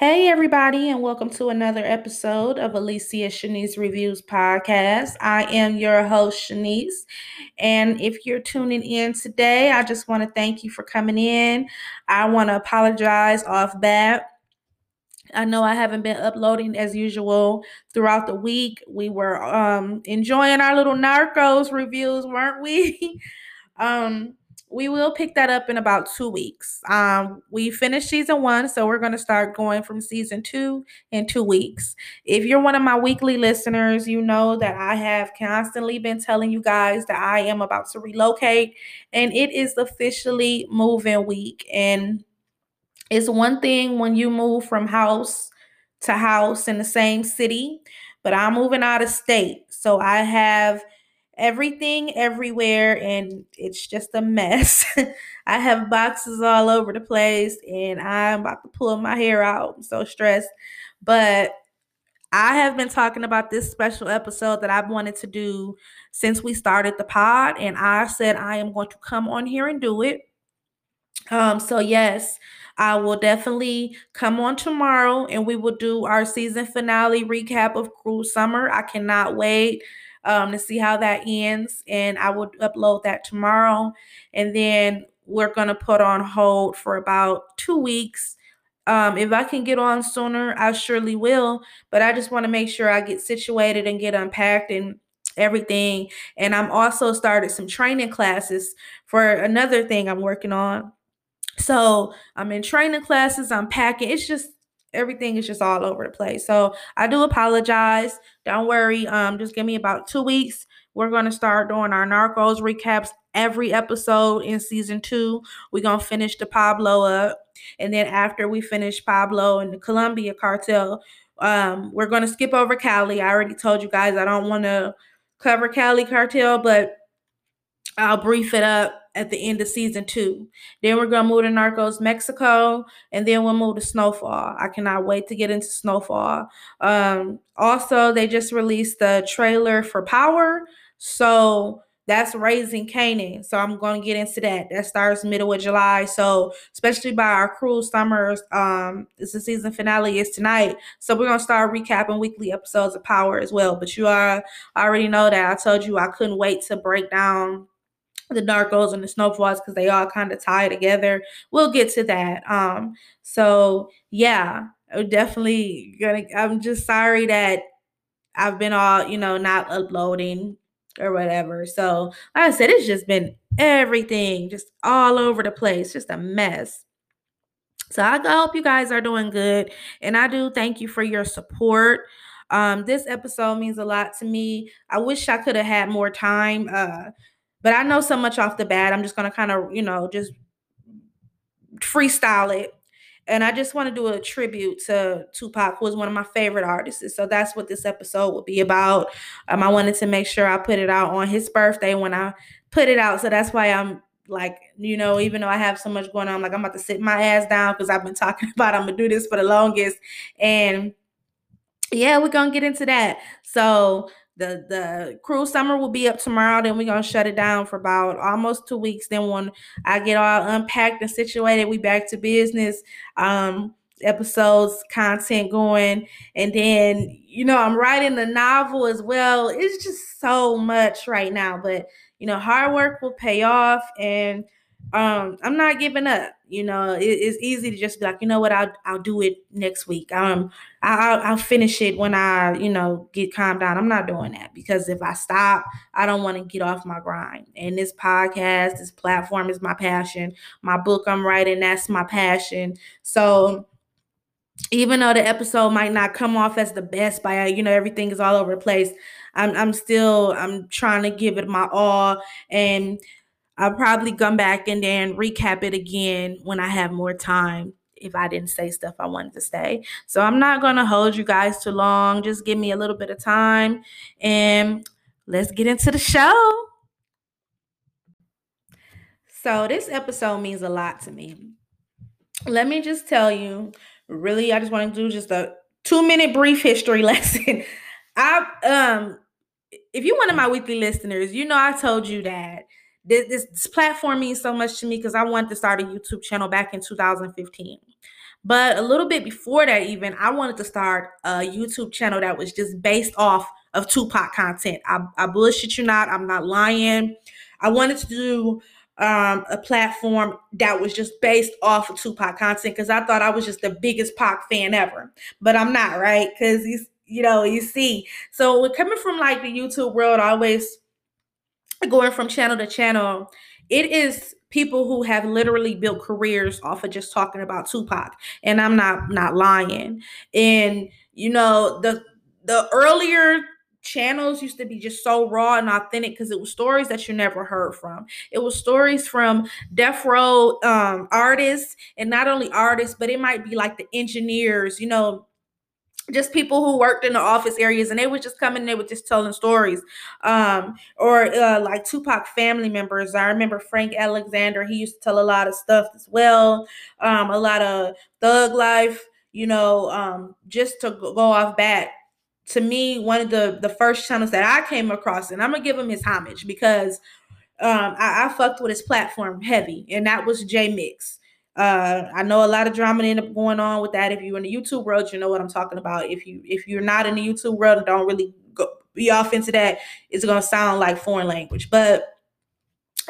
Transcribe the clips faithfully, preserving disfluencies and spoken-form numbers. Hey, everybody, and welcome to another episode of Alicia Shanice Reviews Podcast. I am your host, Shanice, and if you're tuning in today, I just want to thank you for coming in. I want to apologize off bat. I know I haven't been uploading as usual throughout the week. We were um, enjoying our little Narcos reviews, weren't we? um We will pick that up in about two weeks. Um, we finished season one, so we're going to start going from season two in two weeks. If you're one of my weekly listeners, you know that I have constantly been telling you guys that I am about to relocate, and it is officially moving week. And it's one thing when you move from house to house in the same city, but I'm moving out of state, so I have everything everywhere, and it's just a mess. I have boxes all over the place, and I'm about to pull my hair out. I'm so stressed. But I have been talking about this special episode that I've wanted to do since we started the pod, and I said I am going to come on here and do it. Um, so yes, I will definitely come on tomorrow, and we will do our season finale recap of Cruel Summer. I cannot wait. Um, to see how that ends, and I will upload that tomorrow, and then we're going to put on hold for about two weeks. Um, if I can get on sooner, I surely will, but I just want to make sure I get situated and get unpacked and everything, and I'm also started some training classes for another thing I'm working on, so I'm in training classes, I'm packing, it's just everything is just all over the place. So I do apologize. Don't worry. Um, just give me about two weeks. We're going to start doing our Narcos recaps every episode in season two. We're going to finish the Pablo up. And then after we finish Pablo and the Colombia cartel, um, we're going to skip over Cali. I already told you guys I don't want to cover Cali cartel, but I'll brief it up at the end of season two. Then we're going to move to Narcos Mexico, and then we'll move to Snowfall. I cannot wait to get into Snowfall. Um, also, they just released the trailer for Power, so that's Raising Canaan. So I'm going to get into that. That starts middle of July, so especially by our Cruel Summers, um, it's the season finale is tonight, so we're going to start recapping weekly episodes of Power as well, but you are, already know that. I told you I couldn't wait to break down the Narcos and the Snowfalls because they all kind of tie together. We'll get to that. Um, so yeah, I'm definitely gonna. I'm just sorry that I've been all, you know, not uploading or whatever. So like I said, it's just been everything, just all over the place, just a mess. So I hope you guys are doing good, and I do thank you for your support. Um, this episode means a lot to me. I wish I could have had more time. Uh. But I know so much off the bat. I'm just going to kind of, you know, just freestyle it. And I just want to do a tribute to Tupac, who is one of my favorite artists. So that's what this episode will be about. Um, I wanted to make sure I put it out on his birthday when I put it out. So that's why I'm like, you know, even though I have so much going on, I'm like, I'm about to sit my ass down because I've been talking about I'm going to do this for the longest. And yeah, we're going to get into that. So The the Cruel Summer will be up tomorrow. Then we're going to shut it down for about almost two weeks. Then when I get all unpacked and situated, we back to business, um, episodes, content going. And then, you know, I'm writing a novel as well. It's just so much right now. But, you know, hard work will pay off. And um, I'm not giving up. You know, it, it's easy to just be like, you know what, I'll, I'll do it next week. Um, I, I'll, I'll finish it when I, you know, get calmed down. I'm not doing that because if I stop, I don't want to get off my grind. And this podcast, this platform is my passion. My book I'm writing, that's my passion. So even though the episode might not come off as the best by, you know, everything is all over the place, I'm, I'm still, I'm trying to give it my all, and I'll probably come back and then recap it again when I have more time if I didn't say stuff I wanted to say. So I'm not going to hold you guys too long. Just give me a little bit of time, and let's get into the show. So this episode means a lot to me. Let me just tell you, really, I just want to do just a two-minute brief history lesson. I, um, if you're one of my weekly listeners, you know I told you that This, this platform means so much to me because I wanted to start a YouTube channel back in two thousand fifteen. But a little bit before that even, I wanted to start a YouTube channel that was just based off of Tupac content. I, I bullshit you not, I'm not lying. I wanted to do um, a platform that was just based off of Tupac content because I thought I was just the biggest Pac fan ever. But I'm not, right? Because he's, you know, you see. So we're coming from like the YouTube world, always going from channel to channel, it is people who have literally built careers off of just talking about Tupac. And I'm not not lying. And, you know, the the earlier channels used to be just so raw and authentic because it was stories that you never heard from. It was stories from Death Row um, artists, and not only artists, but it might be like the engineers, you know, just people who worked in the office areas, and they would just come in and they would just telling stories. Um, or uh, like Tupac family members. I remember Frank Alexander, he used to tell a lot of stuff as well. Um, a lot of thug life, you know, um, just to go off bat. To me, one of the, the first channels that I came across, and I'm going to give him his homage because um, I, I fucked with his platform heavy, and that was J Mix. Uh, I know a lot of drama ended up going on with that. If you're in the YouTube world, you know what I'm talking about. If you if you're not in the YouTube world and don't really go, be off into that, it's gonna sound like foreign language. But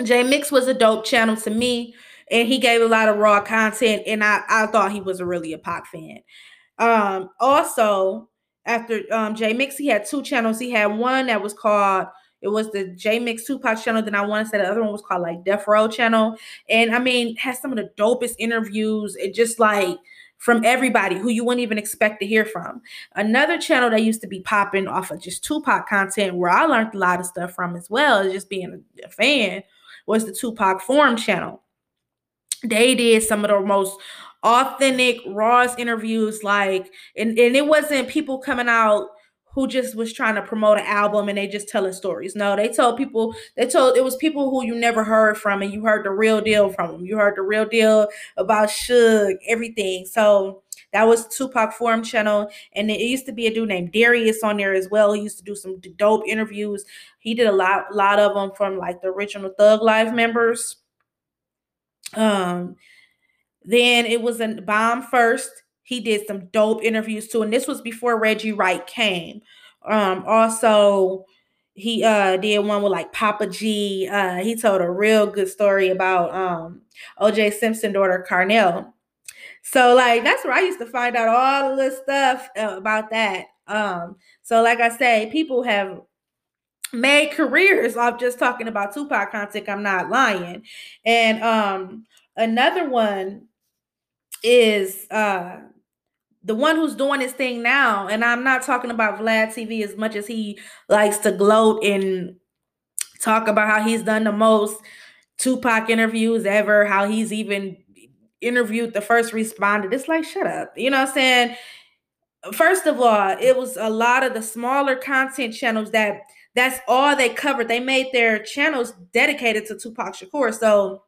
J Mix was a dope channel to me, and he gave a lot of raw content, and I I thought he was a really a Pac fan. Um, also, after um, J Mix, he had two channels. He had one that was called. It was the J Mix Tupac channel. Then I want to say the other one was called like Death Row channel. And I mean, has some of the dopest interviews. It just like from everybody who you wouldn't even expect to hear from. Another channel that used to be popping off of just Tupac content where I learned a lot of stuff from as well as just being a fan was the Tupac Forum channel. They did some of the most authentic, rawest interviews. Like, and, and it wasn't people coming out who just was trying to promote an album and they just telling stories. No, they told people, they told, it was people who you never heard from, and you heard the real deal from them. You heard the real deal about Suge, everything. So that was Tupac Forum channel. And it used to be a dude named Darius on there as well. He used to do some dope interviews. He did a lot, a lot of them from like the original Thug Life members. Um, then it was a Bomb First. He did some dope interviews too. And this was before Reggie Wright came. Um, also, he uh, did one with like Papa G. Uh, he told a real good story about um, O J Simpson's daughter, Carnell. So like, that's where I used to find out all the little stuff about that. Um, so like I say, people have made careers off just talking about Tupac content. I'm not lying. And um, another one is... Uh, the one who's doing his thing now, and I'm not talking about Vlad T V as much as he likes to gloat and talk about how he's done the most Tupac interviews ever, how he's even interviewed the first responder. It's like, shut up. You know what I'm saying? First of all, it was a lot of the smaller content channels that that's all they covered. They made their channels dedicated to Tupac Shakur. So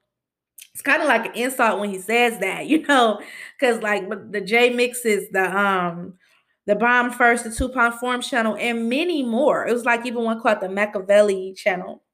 it's kind of like an insult when he says that, you know, because like the J Mixes, the um, the Bomb First, the Tupac Forum channel, and many more. It was like even one called the Machiavelli channel.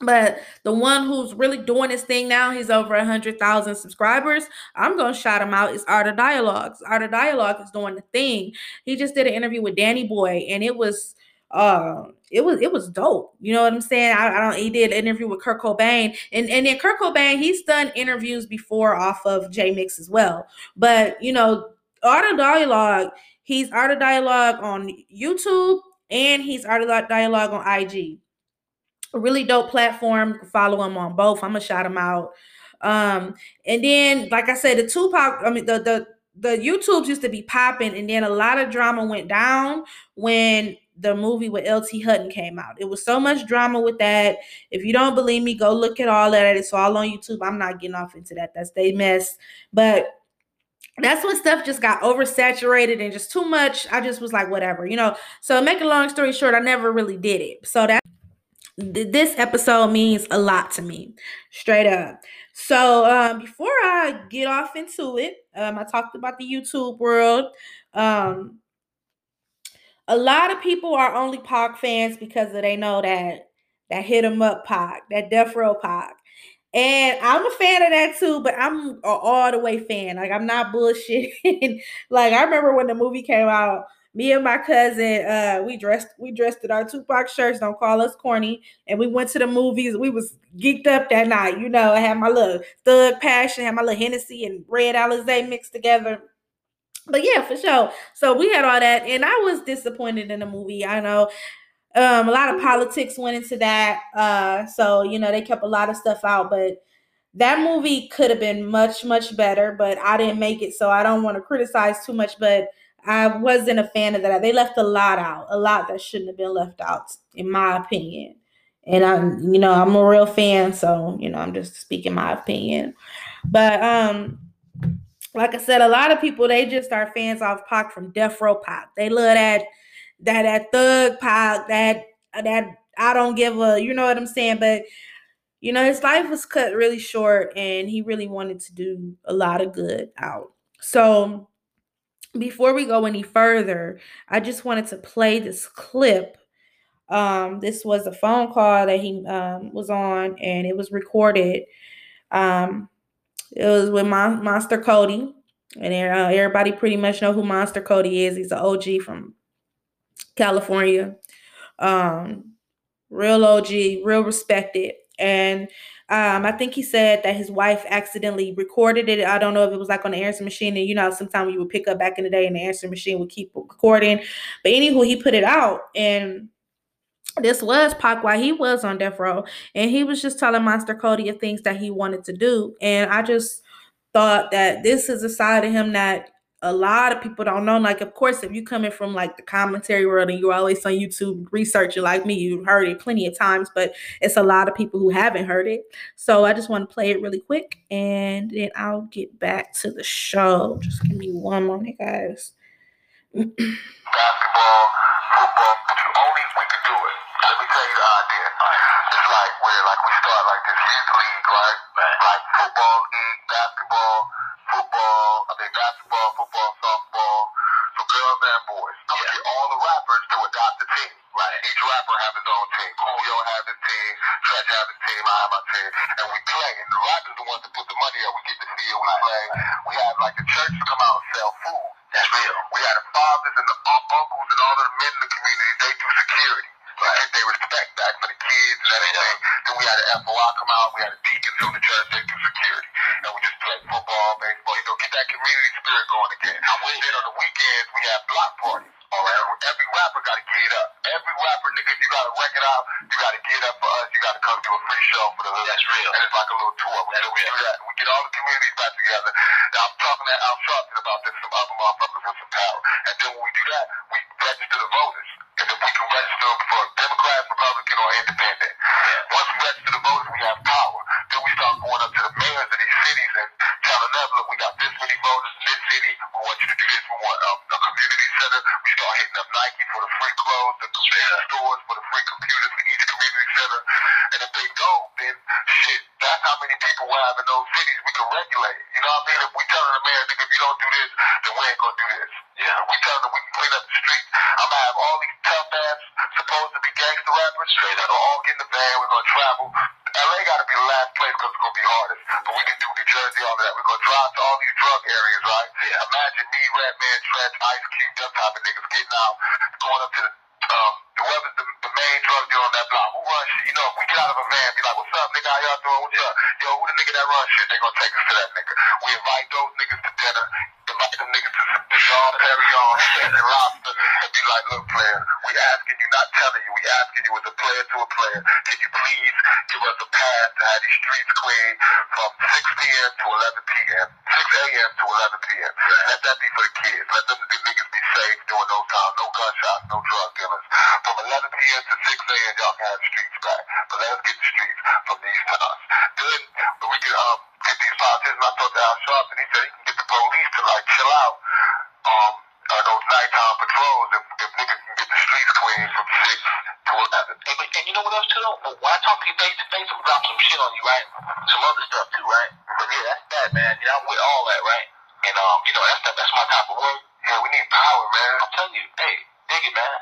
But the one who's really doing his thing now, he's over one hundred thousand subscribers. I'm going to shout him out. It's Art of Dialogue. Art of Dialogue is doing the thing. He just did an interview with Danny Boy, and it was... Uh, it was it was dope. You know what I'm saying? I, I don't. He did an interview with Kurt Cobain, and and then Kurt Cobain, he's done interviews before off of J Mix as well. But you know, Art of Dialogue, he's Art of Dialogue on YouTube, and he's Art of Dialogue on I G. A really dope platform. Follow him on both. I'm gonna shout him out. Um, and then like I said, the Tupac. I mean the the the YouTubes used to be popping, and then a lot of drama went down when the movie with L T Hutton came out. It was so much drama with that. If you don't believe me, go look at all that. It's all on YouTube. I'm not getting off into that. That's they mess. But that's when stuff just got oversaturated and just too much. I just was like, whatever, you know. So make a long story short, I never really did it. So that this episode means a lot to me, straight up. So um, before I get off into it, um, I talked about the YouTube world. Um, A lot of people are only Pac fans because they know that that hit 'em up Pac, that Death Row Pac. And I'm a fan of that too, but I'm an all the way fan. Like, I'm not bullshitting. Like, I remember when the movie came out, me and my cousin, uh, we dressed we dressed in our Tupac shirts, don't call us corny, and we went to the movies. We was geeked up that night, you know. I had my little Thug Passion, had my little Hennessy and Red Alizé mixed together. But yeah, for sure. So we had all that, and I was disappointed in the movie. I know um, a lot of politics went into that, uh, so you know they kept a lot of stuff out. But that movie could have been much, much better. But I didn't make it, so I don't want to criticize too much. But I wasn't a fan of that. They left a lot out, a lot that shouldn't have been left out, in my opinion. And I'm, you know, I'm a real fan, so you know, I'm just speaking my opinion. But um. Like I said, a lot of people, they just are fans of Pac from Death Row Pac. They love that, that, that thug Pac, that, that I don't give a, you know what I'm saying? But, you know, his life was cut really short and he really wanted to do a lot of good out. So before we go any further, I just wanted to play this clip. Um, this was a phone call that he um, was on, and it was recorded. Um, It was with Mon- Monster Kody, and uh, everybody pretty much know who Monster Kody is. He's an O G from California, um, real O G, real respected. And um, I think he said that his wife accidentally recorded it. I don't know if it was like on the answering machine, and you know, sometimes you would pick up back in the day, and the answering machine would keep recording. But anywho, he put it out, and this was Pac while he was on death row, and he was just telling Monster Kody of things that he wanted to do. And I just thought that this is a side of him that a lot of people don't know. Like, of course, if you coming from like the commentary world and you're always on YouTube researching like me, you've heard it plenty of times, but it's a lot of people who haven't heard it. So I just want to play it really quick, and then I'll get back to the show. Just give me one moment, guys. Basketball, football, if only we could do it. Let me tell you the idea. It's like where like we start like this youth league, right? Like football league, basketball, football, I mean basketball, football, softball, for girls and boys. I would get all the rappers to adopt a team. Right. Each rapper have his own team. Coolio have his team, Stretch have his team, I have my team, and we play. And the rappers the ones that put the money up, we get to see it, we play. We have like the church come out and sell food. That's real. We had the fathers and the uncles and all of the men in the community, they do security. Right. They get their respect back for the kids and everything. Then we had an F O I come out, we had a deacon from the church, they do security. And we just play football, baseball, you know, get that community spirit going again. Then on the weekends, we have block parties. All right, every rapper got to get up. Every rapper, nigga, you got to wreck it out. You got to get up for us. You got to come do a free show for the hood. That's real. And it's like a little tour. We do that. We get all the communities back together. Now, I'm talking that. I'm talking about this. Some other motherfuckers with some power. And then when we do that, we register the voters. And then we can register them for Democrat, Republican, or Independent. Yeah. Once we register the voters, we have power. Then we start going up to the mayors of these cities and telling them, look, we got this many voters in this city. We want you to do this. We want a, a community center. We start hitting up Nike for the free clothes, the yeah. stores for the free computers for each community center. And if they don't, then shit, that's how many people we have in those cities we can regulate. You know what I mean? If we telling the mayor, nigga, if you don't do this, then we ain't gonna do this. Yeah. If we telling them we can clean up the street. I'm gonna have all these tough ass supposed to be gangster rappers straight up. We're all get in the van. We're gonna travel. L A gotta be the last place because it's gonna be hardest. But we can do New Jersey, all that. We're gonna drive to all these drug areas, right? Yeah. Imagine me, Redman, Stretch, Ice Cube, them type of niggas getting out, going up to the um, whoever's the, the main drug dealer on that block. Who runs shit? You know, if we get out of a van, be like, what's up, nigga? How y'all doing? What's up? Yo, who the nigga that runs shit? They gonna take us to that nigga. We invite those niggas to dinner, invite them niggas to some Sean Perignon, and lobster, and be like, look, player, we asking you, not telling you. We asking you as a player to a player. Can you please give us a pass to have these streets clean from six p.m. to eleven p.m., six a.m. to eleven p.m. Let that be for the kids. Let them the niggas be safe during those times. No gunshots, no drug dealers. From eleven p.m. to six a.m., y'all can have the streets back. But let us get the streets from these times. Then we can um, get these politicians. I talked to Al Sharpton, and he said he can get the police to, like, chill out. Um, uh, those nighttime patrols, if, if niggas can get the streets clean from six to eleven. And, and you know what else, too? When I talk to you face-to-face, I'm dropping some shit on you, right? Some other stuff, too, right? But yeah, that's that, man. You know, I'm with all that, right? And, um, you know, that stuff, that's my type of work. Yeah, we need power, man. I'm telling you, hey, dig it, man.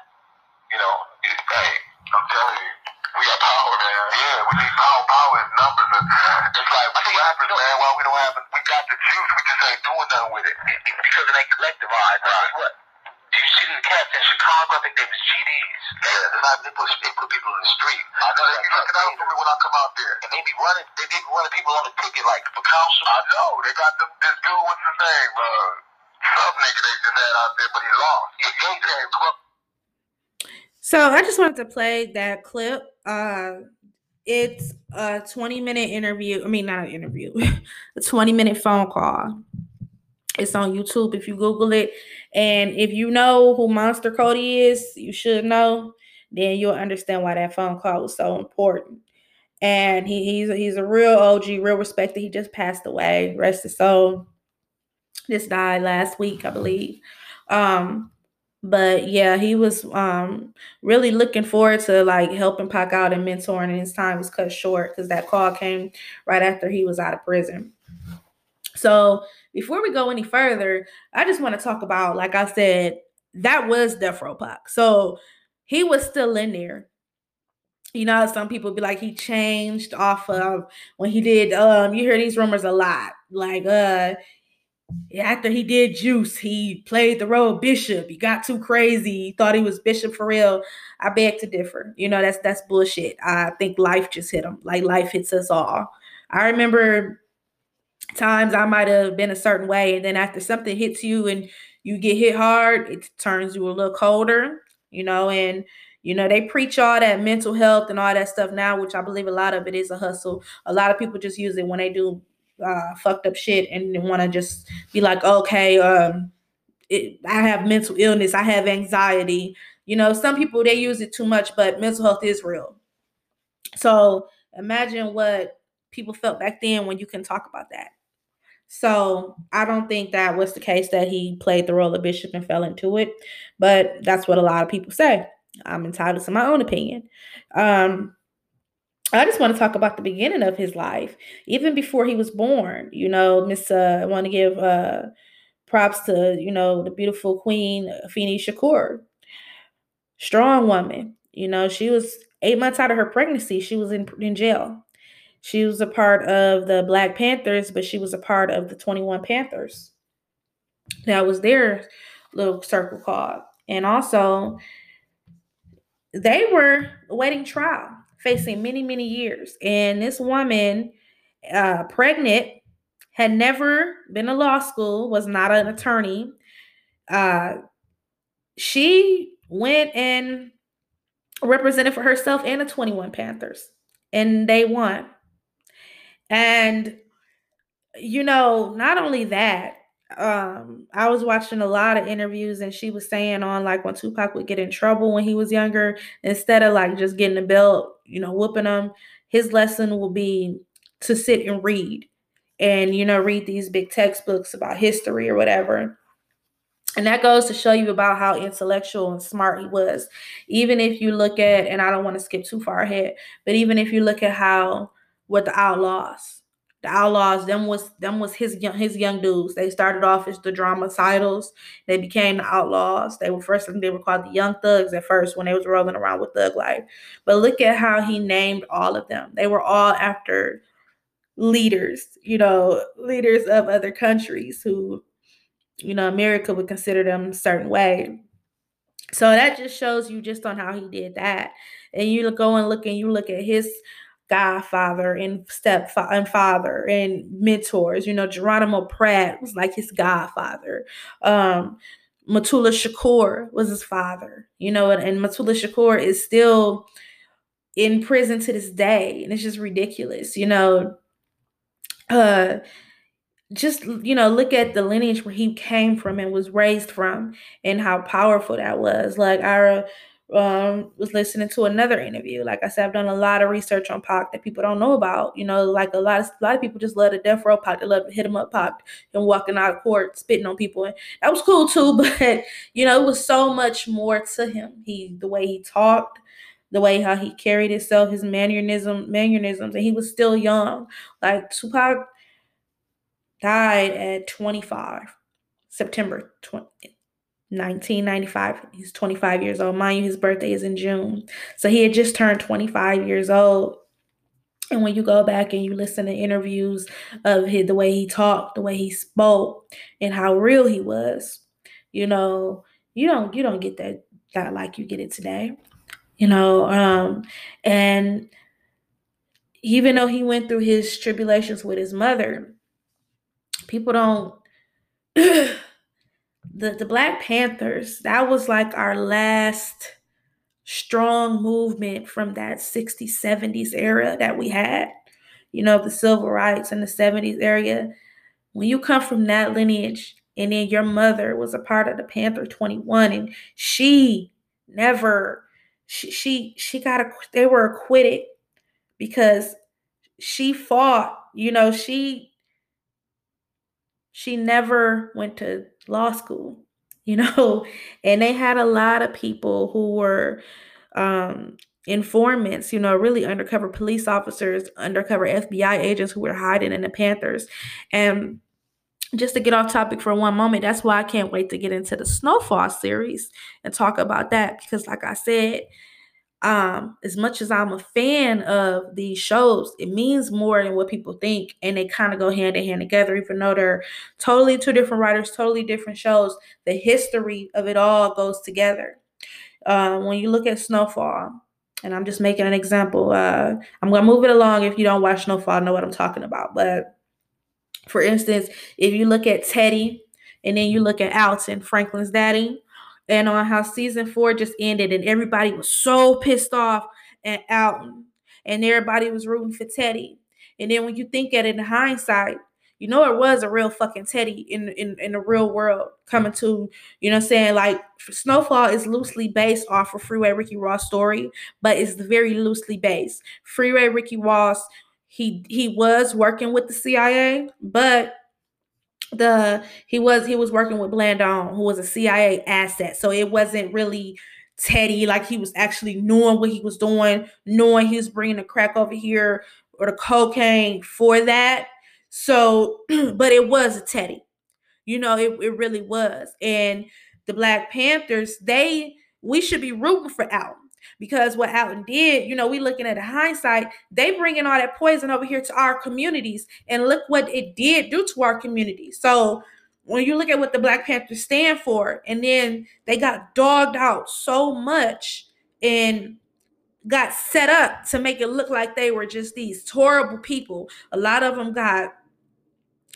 You know, it's, hey, I'm telling you. We got power, man. Yeah, we need power. Power is numbers. It's like we rappers, man. Why we don't have it? We got the juice. We just ain't doing nothing with it. It's because it ain't collectivized. Right. What? Do you see the cats in Chicago? I think they was G Ds. Yeah, like they put they put people in the street. I know they be looking out for me when I come out there, and they be running. They be running people on the ticket like for council. I know they got them. This dude, what's his name? Uh, some nigga they just had out there, but he lost. He came up. So I just wanted to play that clip. Uh, it's a twenty-minute interview. I mean, not an interview. A twenty-minute phone call. It's on YouTube if you Google it. And if you know who Monster Kody is, you should know. Then you'll understand why that phone call was so important. And he, he's, he's a real O G, real respected. He just passed away. Rest his soul. Just died last week, I believe. Um... But yeah, he was um, really looking forward to like helping Pac out and mentoring, and his time was cut short because that call came right after he was out of prison. So before we go any further, I just want to talk about, like I said, that was Death Row Pac. So he was still in there. You know, some people be like, he changed off of when he did, um, you hear these rumors a lot, like, uh, after he did Juice, he played the role of Bishop. He got too crazy. He thought he was Bishop for real. I beg to differ. You know, that's that's bullshit. I think life just hit him. Like, life hits us all. I remember times I might have been a certain way, and then after something hits you and you get hit hard, it turns you a little colder, you know, and you know, they preach all that mental health and all that stuff now, which I believe a lot of it is a hustle. A lot of people just use it when they do Uh, fucked up shit and want to just be like, okay, um, it, I have mental illness, I have anxiety. You know, some people, they use it too much, but mental health is real. So imagine what people felt back then when you can talk about that. So I don't think that was the case that he played the role of Bishop and fell into it, but that's what a lot of people say. I'm entitled to my own opinion. Um, I just want to talk about the beginning of his life, even before he was born. You know, Miss, uh, I want to give uh, props to, you know, the beautiful queen, Feeney Shakur. Strong woman. You know, she was eight months out of her pregnancy. She was in, in jail. She was a part of the Black Panthers, but she was a part of the twenty-one Panthers. That was their little circle called. And also, they were awaiting trial, facing many, many years. And this woman, uh, pregnant, had never been to law school, was not an attorney. Uh, she went and represented for herself and the twenty-one Panthers, and they won. And, you know, not only that, um, I was watching a lot of interviews, and she was saying on like when Tupac would get in trouble when he was younger, instead of like just getting a belt, you know, whooping them, his lesson will be to sit and read and, you know, read these big textbooks about history or whatever. And that goes to show you about how intellectual and smart he was. Even if you look at, and I don't want to skip too far ahead, but even if you look at how, what the outlaws, the outlaws, them was, them was his young, his young dudes. They started off as the drama titles. They became the outlaws. They were first, they were called the Young Thugs at first when they was rolling around with Thug Life. But look at how he named all of them. They were all after leaders, you know, leaders of other countries who, you know, America would consider them a certain way. So that just shows you just on how he did that. And you go and look and you look at his godfather and stepfather and father and mentors. You know, Geronimo Pratt was like his godfather. Um, Mutulu Shakur was his father. You know, and, and Mutulu Shakur is still in prison to this day, and it's just ridiculous. You know, uh, just you know, look at the lineage where he came from and was raised from, and how powerful that was. Like our. Um, was listening to another interview. Like I said, I've done a lot of research on Pac that people don't know about. You know, like a lot of a lot of people just love the Death Row Pac. They love to hit him up Pac and walking out of court spitting on people. And that was cool too, but you know, it was so much more to him. He the way he talked, the way how he carried himself, his mannerism, mannerisms, and he was still young. Like Tupac died at twenty-five, September twentieth. nineteen ninety-five. He's twenty-five years old. Mind you, his birthday is in June. So he had just turned twenty-five years old. And when you go back and you listen to interviews of his, the way he talked, the way he spoke, and how real he was, you know, you don't you don't get that that like you get it today, you know. Um, and even though he went through his tribulations with his mother, people don't. the the Black Panthers, that was like our last strong movement from that sixties, seventies era that we had, you know, the civil rights in the seventies area. When you come from that lineage and then your mother was a part of the Panther twenty-one and she never, she, she, she got, a, they were acquitted because she fought, you know, she, she never went to law school. You know, and they had a lot of people who were um, informants, you know, really undercover police officers, undercover F B I agents who were hiding in the Panthers. And just to get off topic for one moment, that's why I can't wait to get into the Snowfall series and talk about that. Because like I said, um, as much as I'm a fan of these shows, it means more than what people think. And they kind of go hand in hand together, even though they're totally two different writers, totally different shows. The history of it all goes together. Uh, when you look at Snowfall, and I'm just making an example, uh, I'm going to move it along. If you don't watch Snowfall, know what I'm talking about. But for instance, if you look at Teddy and then you look at Alton, Franklin's daddy, and on how season four just ended and everybody was so pissed off at Alton and everybody was rooting for Teddy. And then when you think at it in hindsight, you know, it was a real fucking Teddy in, in, in the real world coming to, you know what I'm saying? Like Snowfall is loosely based off of Freeway Ricky Ross' story, but it's very loosely based. Freeway Ricky Ross, he, he was working with the C I A, but The he was he was working with Blandon, who was a C I A asset. So it wasn't really Teddy, like he was actually knowing what he was doing, knowing he was bringing the crack over here or the cocaine for that. So, but it was a Teddy, you know, it, it really was. And the Black Panthers, they we should be rooting for Alton. Because what Alton did, you know, we looking at a hindsight, they bringing all that poison over here to our communities. And look what it did do to our community. So when you look at what the Black Panthers stand for, and then they got dogged out so much and got set up to make it look like they were just these horrible people. A lot of them got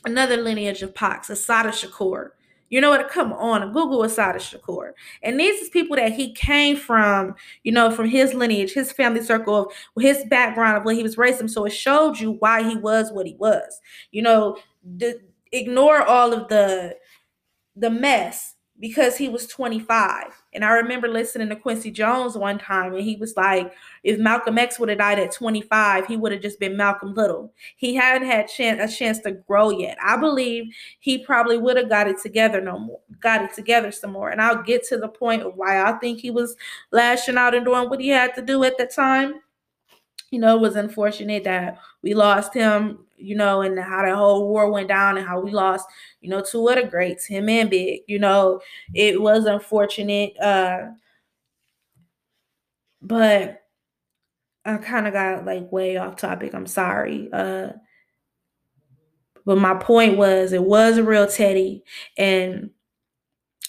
another lineage of pox, Asada Shakur. You know what? Come on, Google Asada Shakur. And these is people that he came from, you know, from his lineage, his family circle, his background of when he was raised. So it showed you why he was what he was. You know, the, ignore all of the the mess because he was twenty-five. And I remember listening to Quincy Jones one time and he was like, if Malcolm X would have died at twenty-five, he would have just been Malcolm Little. He hadn't had chance, a chance to grow yet. I believe he probably would have got it together no more, got it together some more. And I'll get to the point of why I think he was lashing out and doing what he had to do at that time. You know, it was unfortunate that we lost him, you know, and how that whole war went down and how we lost, you know, two other greats, him and Big. You know, it was unfortunate. Uh, but I kind of got like way off topic. I'm sorry. Uh, but my point was it was a real Teddy and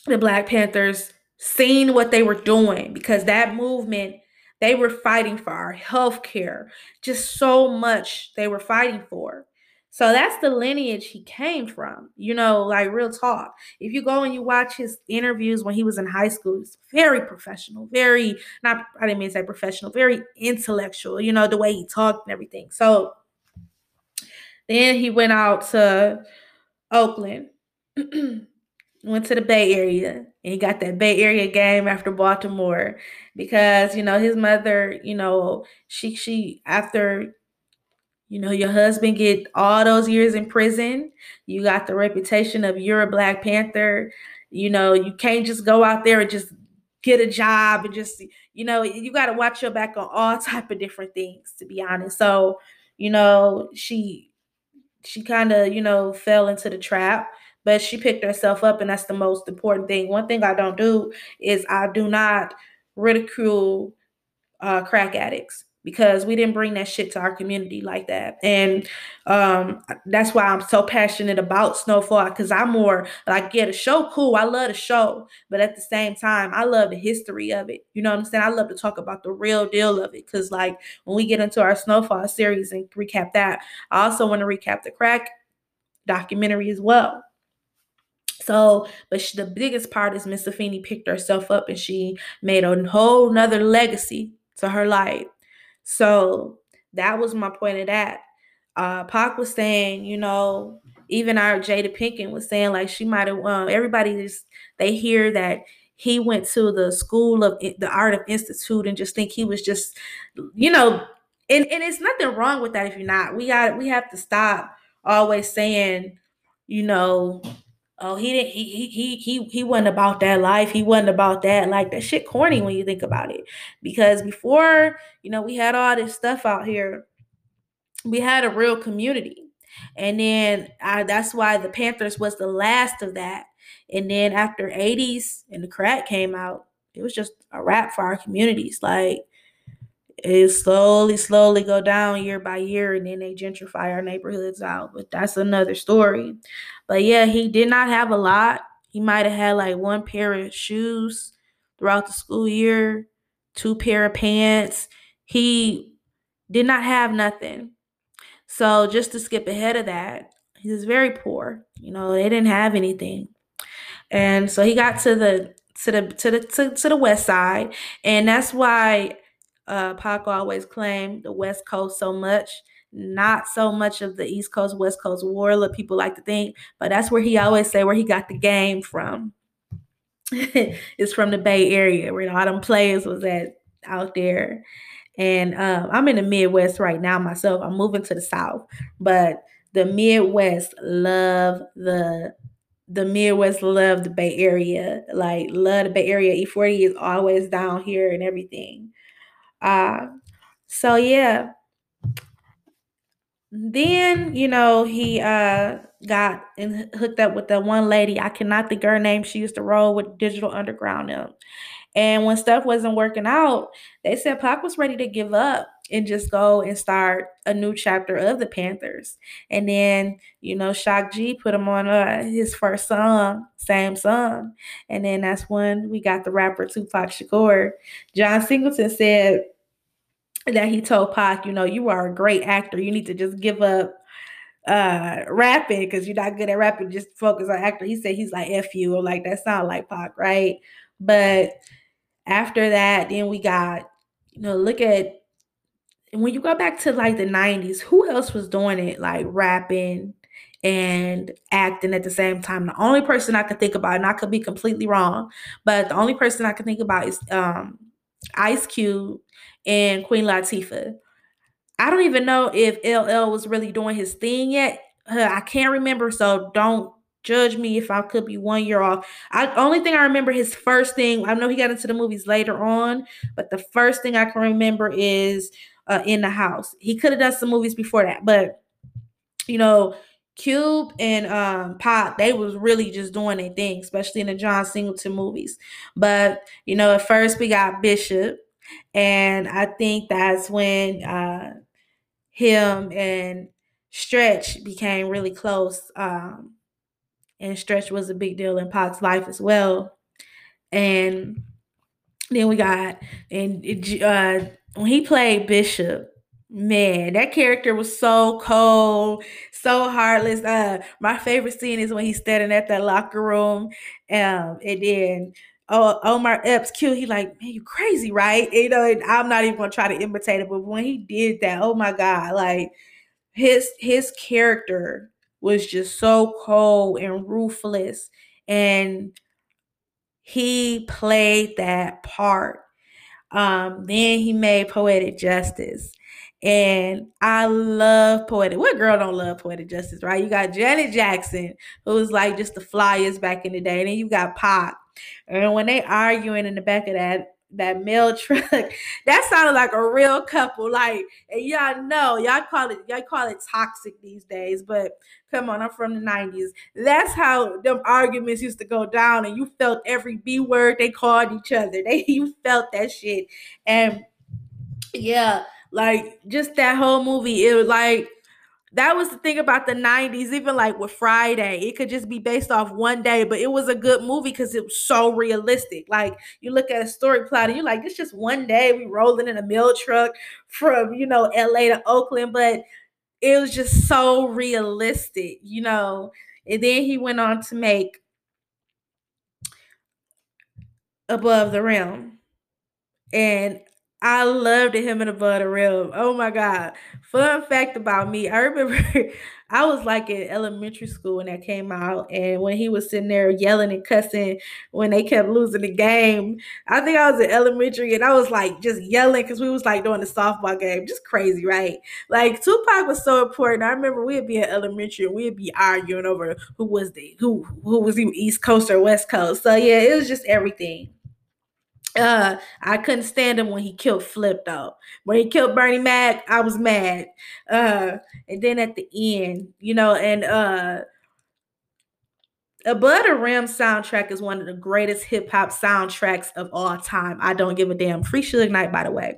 the Black Panthers seen what they were doing because that movement, they were fighting for our health care, just so much they were fighting for. So that's the lineage he came from, you know, like real talk. If you go and you watch his interviews when he was in high school, he's very professional, very, not, I didn't mean to say professional, very intellectual, you know, the way he talked and everything. So then he went out to Oakland, went to the Bay Area, and he got that Bay Area game after Baltimore because, you know, his mother, you know, she, she, after, you know, your husband get all those years in prison, you got the reputation of you're a Black Panther, you know, you can't just go out there and just get a job and just, you know, you got to watch your back on all type of different things, to be honest. So, you know, she, she kind of, you know, fell into the trap. but she picked herself up, and that's the most important thing. One thing I don't do is I do not ridicule uh, crack addicts, because we didn't bring that shit to our community like that. And um, that's why I'm so passionate about Snowfall, because I'm more like, yeah, the show cool. I love the show. But at the same time, I love the history of it. You know what I'm saying? I love to talk about the real deal of it, because like when we get into our Snowfall series and recap that, I also want to recap the crack documentary as well. So, but she, the biggest part is Miss Safini picked herself up and she made a whole nother legacy to her life. So that was my point of that. Uh, Pac was saying, you know, even our Jada Pinkett was saying, like, she might have, um, everybody just, they hear that he went to the School of the Art of Institute and just think he was just, you know, and, and it's nothing wrong with that if you're not. We got, we have to stop always saying, you know, oh, he didn't, he, he, he, he, he wasn't about that life. He wasn't about that. Like, that shit corny when you think about it, because before, you know, we had all this stuff out here, we had a real community. And then I, that's why the Panthers was the last of that. And then after eighties and the crack came out, it was just a wrap for our communities. Like, it slowly, slowly go down year by year, and then they gentrify our neighborhoods out. But that's another story. But yeah, he did not have a lot. He might have had like one pair of shoes throughout the school year, two pair of pants. He did not have nothing. So just to skip ahead of that, he was very poor. You know, they didn't have anything. And so he got to the to the to the to, to the West Side, and that's why Uh, Pac always claimed the West Coast so much, not so much of the East Coast, West Coast war, like people like to think, but that's where he always say where he got the game from. It's from the Bay Area, where all them players was at out there. And um, I'm in the Midwest right now myself. I'm moving to the South, but the Midwest love the The Midwest love the Bay Area, like love the Bay Area. E forty is always down here and everything. Uh, so yeah, then, you know, he, uh, got in, hooked up with that one lady. I cannot think her name. She used to roll with Digital Underground now. And when stuff wasn't working out, they said Pac was ready to give up and just go and start a new chapter of the Panthers. And then, you know, Shock G put him on uh, his first song, same song. And then that's when we got the rapper Tupac Shakur. John Singleton said that he told Pac, you know, you are a great actor. You need to just give up uh rapping because you're not good at rapping. Just focus on acting. He said he's like, F you. I'm like, that sound like Pac, right? But after that, then we got, you know, look at, and when you go back to like the nineties, who else was doing it? Like rapping and acting at the same time. The only person I could think about, and I could be completely wrong, but the only person I can think about is um, Ice Cube and Queen Latifah. I don't even know if L L was really doing his thing yet. I can't remember, so don't judge me if I could be one year off. I only thing I remember his first thing, I know he got into the movies later on, but the first thing I can remember is Uh, in the House. He could have done some movies before that, but you know, Cube and um, Pop, they was really just doing their thing, especially in the John Singleton movies. But you know, at first we got Bishop, and I think that's when uh, him and Stretch became really close, um, and Stretch was a big deal in Pop's life as well. And then we got and uh when he played Bishop, man, that character was so cold, so heartless. Uh, my favorite scene is when he's standing at that locker room, um, and then oh, Omar Epps, Q, he like, man, you crazy, right? You know, and I'm not even gonna try to imitate it, but when he did that, oh my God, like his his character was just so cold and ruthless, and he played that part. Um, then he made Poetic Justice, and I love Poetic. What girl don't love Poetic Justice, right? You got Janet Jackson, who was like just the flyest back in the day, and then you got Pac. And when they arguing in the back of that, that mail truck. That sounded like a real couple. Like, and y'all know, y'all call it, y'all call it toxic these days, but come on, I'm from the nineties. That's how them arguments used to go down, and you felt every B word they called each other. They you felt that shit. And yeah, like just that whole movie, it was like, that was the thing about the nineties, even like with Friday. It could just be based off one day, but it was a good movie because it was so realistic. Like, you look at a story plot and you're like, it's just one day we rolling in a mail truck from, you know, L A to Oakland, but it was just so realistic, you know. And then he went on to make Above the Rim. And I loved him in Above the Rim. Oh my God. Fun fact about me. I remember I was like in elementary school when that came out. And when he was sitting there yelling and cussing when they kept losing the game, I think I was in elementary and I was like just yelling because we was like doing the softball game. Just crazy, right? Like Tupac was so important. I remember we'd be in elementary and we'd be arguing over who was the, who, who was even East Coast or West Coast. So yeah, it was just everything. Uh, I couldn't stand him when he killed Flip though. When he killed Bernie Mac, I was mad. Uh, and then at the end, you know, and uh, Above the Rim soundtrack is one of the greatest hip hop soundtracks of all time. I don't give a damn. Free Suge Knight, by the way.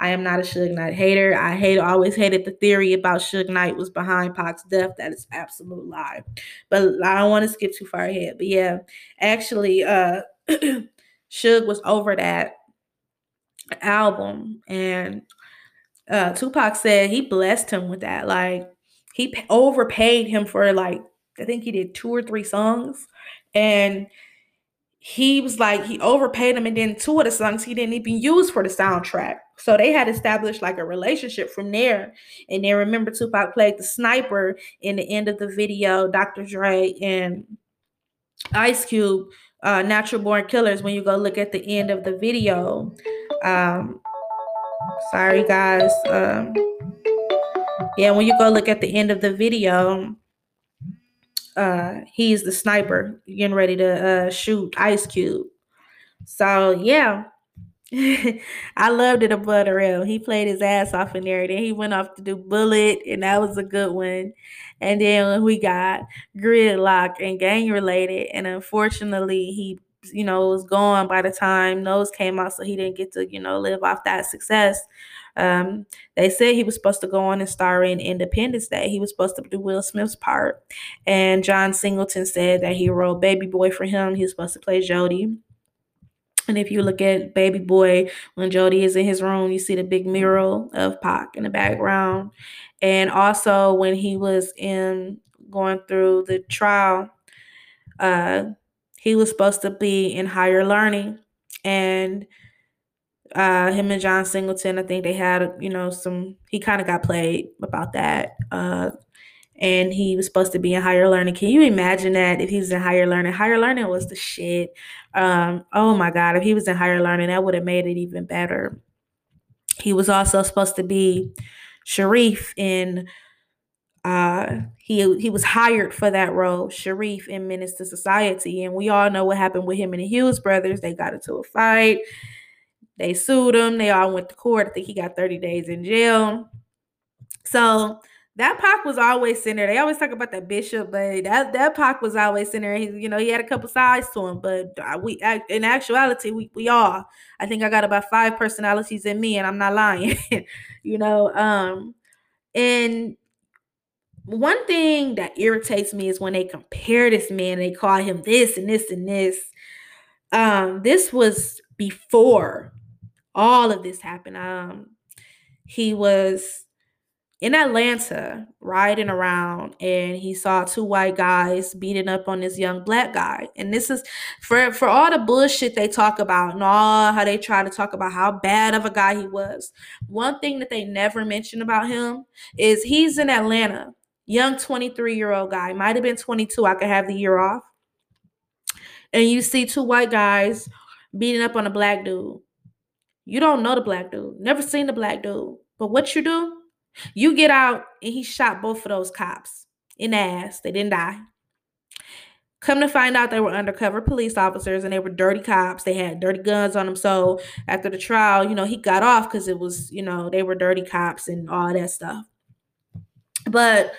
I am not a Suge Knight hater. I hate, always hated the theory about Suge Knight was behind Pac's death. That is absolute lie. But I don't want to skip too far ahead. But yeah, actually, uh. Suge was over that album, and uh, Tupac said he blessed him with that. Like, he p- overpaid him for, like, I think he did two or three songs, and he was like, he overpaid him, and then two of the songs he didn't even use for the soundtrack. So they had established, like, a relationship from there. And then remember, Tupac played the sniper in the end of the video, Doctor Dre and Ice Cube. Uh, Natural Born Killers. When you go look at the end of the video, um, sorry guys, um, yeah, when you go look at the end of the video, uh, he's the sniper getting ready to uh, shoot Ice Cube. So yeah, I loved it. Above the Rim, he played his ass off in there. Then he went off to do Bullet, and that was a good one. And then we got Gridlock and Gang Related, and unfortunately he, you know, was gone by the time those came out, so he didn't get to, you know, live off that success. Um, they said he was supposed to go on and star in Independence Day. He was supposed to do Will Smith's part, and John Singleton said that he wrote Baby Boy for him. He was supposed to play Jody. And if you look at Baby Boy, when Jody is in his room, you see the big mural of Pac in the background. And also when he was in going through the trial, uh, he was supposed to be in Higher Learning. And uh, him and John Singleton, I think they had, you know, some, he kind of got played about that. Uh, and he was supposed to be in Higher Learning. Can you imagine that if he was in Higher Learning? Higher Learning was the shit. Um, oh my God, if he was in Higher Learning, that would have made it even better. He was also supposed to be Sharif in, uh, he he was hired for that role, Sharif in Menace to Society. And we all know what happened with him and the Hughes brothers. They got into a fight. They sued him. They all went to court. I think he got thirty days in jail. So that Pac was always in there. They always talk about that Bishop, but that, that Pac was always in there. He, you know, he had a couple sides to him, but we, in actuality, we we all. I think I got about five personalities in me, and I'm not lying. You know, um, and one thing that irritates me is when they compare this man. They call him this and this and this. Um, this was before all of this happened. Um, he was in Atlanta riding around, and he saw two white guys beating up on this young black guy. And this is for, for all the bullshit they talk about and all how they try to talk about how bad of a guy he was. One thing that they never mention about him is he's in Atlanta, young twenty-three year old guy, might've been twenty-two. I could have the year off. And you see two white guys beating up on a black dude. You don't know the black dude, never seen the black dude, but what you do? You get out, and he shot both of those cops in the ass. They didn't die. Come to find out, they were undercover police officers and they were dirty cops. They had dirty guns on them. So after the trial, you know, he got off because it was, you know, they were dirty cops and all that stuff. But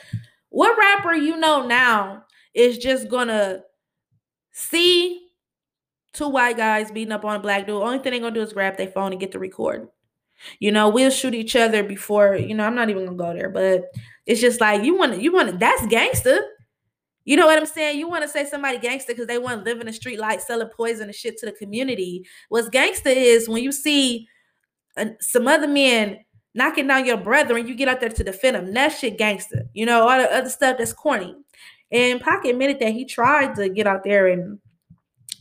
what rapper you know now is just gonna see two white guys beating up on a black dude? Only thing they're gonna do is grab their phone and get the record. You know, we'll shoot each other before, you know, I'm not even gonna go there, but it's just like, you want to, you want to, that's gangster. You know what I'm saying? You want to say somebody gangster because they want to live in the street light, selling poison and shit to the community. What's gangster is when you see uh, some other men knocking down your brethren, you get out there to defend them. That shit gangster. You know, all the other stuff that's corny. And Pac admitted that he tried to get out there and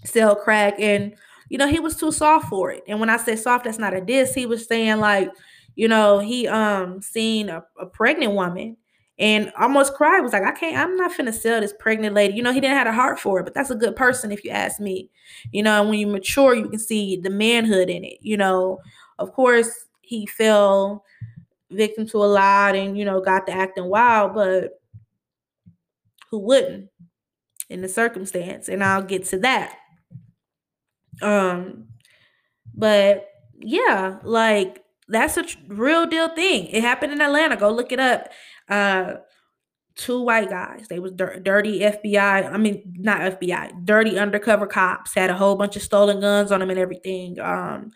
sell crack, and you know, he was too soft for it. And when I say soft, that's not a diss. He was saying, like, you know, he um seen a, a pregnant woman and almost cried. Was like, I can't, I'm not finna sell this pregnant lady. You know, he didn't have a heart for it, but that's a good person if you ask me. You know, and when you mature, you can see the manhood in it. You know, of course, he fell victim to a lot and, you know, got to acting wild, but who wouldn't in the circumstance? And I'll get to that. Um, but yeah, like that's a tr- real deal thing. It happened in Atlanta. Go look it up. Uh, two white guys. They was dir- dirty F B I. I mean, not F B I. Dirty undercover cops. Had a whole bunch of stolen guns on them and everything. Um,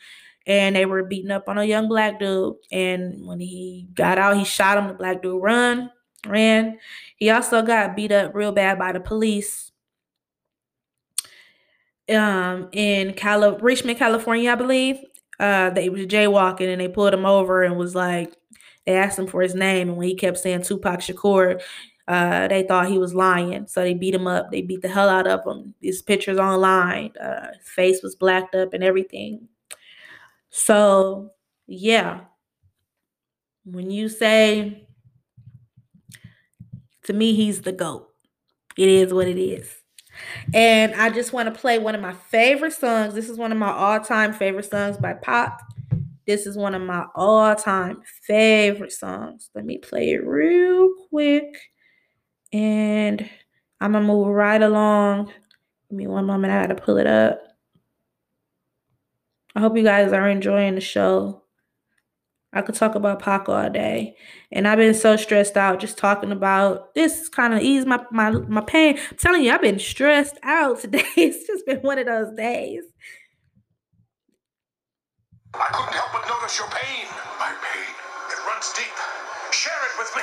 and they were beating up on a young black dude. And when he got out, he shot him. The black dude run, ran. He also got beat up real bad by the police. Um, in Cali- Richmond, California, I believe, uh, they was jaywalking and they pulled him over and was like, they asked him for his name. And when he kept saying Tupac Shakur, uh, they thought he was lying. So they beat him up. They beat the hell out of him. His pictures online, uh, his face was blacked up and everything. So yeah, when you say to me, he's the GOAT, it is what it is. And I just want to play one of my favorite songs. This is one of my all-time favorite songs by Pac. This is one of my all-time favorite songs. Let me play it real quick. And I'm going to move right along. Give me one moment. I got to pull it up. I hope you guys are enjoying the show. I could talk about Pac all day. And I've been so stressed out just talking about this. Kind of eased my, my, my pain. I'm telling you, I've been stressed out today. It's just been one of those days. I couldn't help but notice your pain. My pain, it runs deep. Share it with me.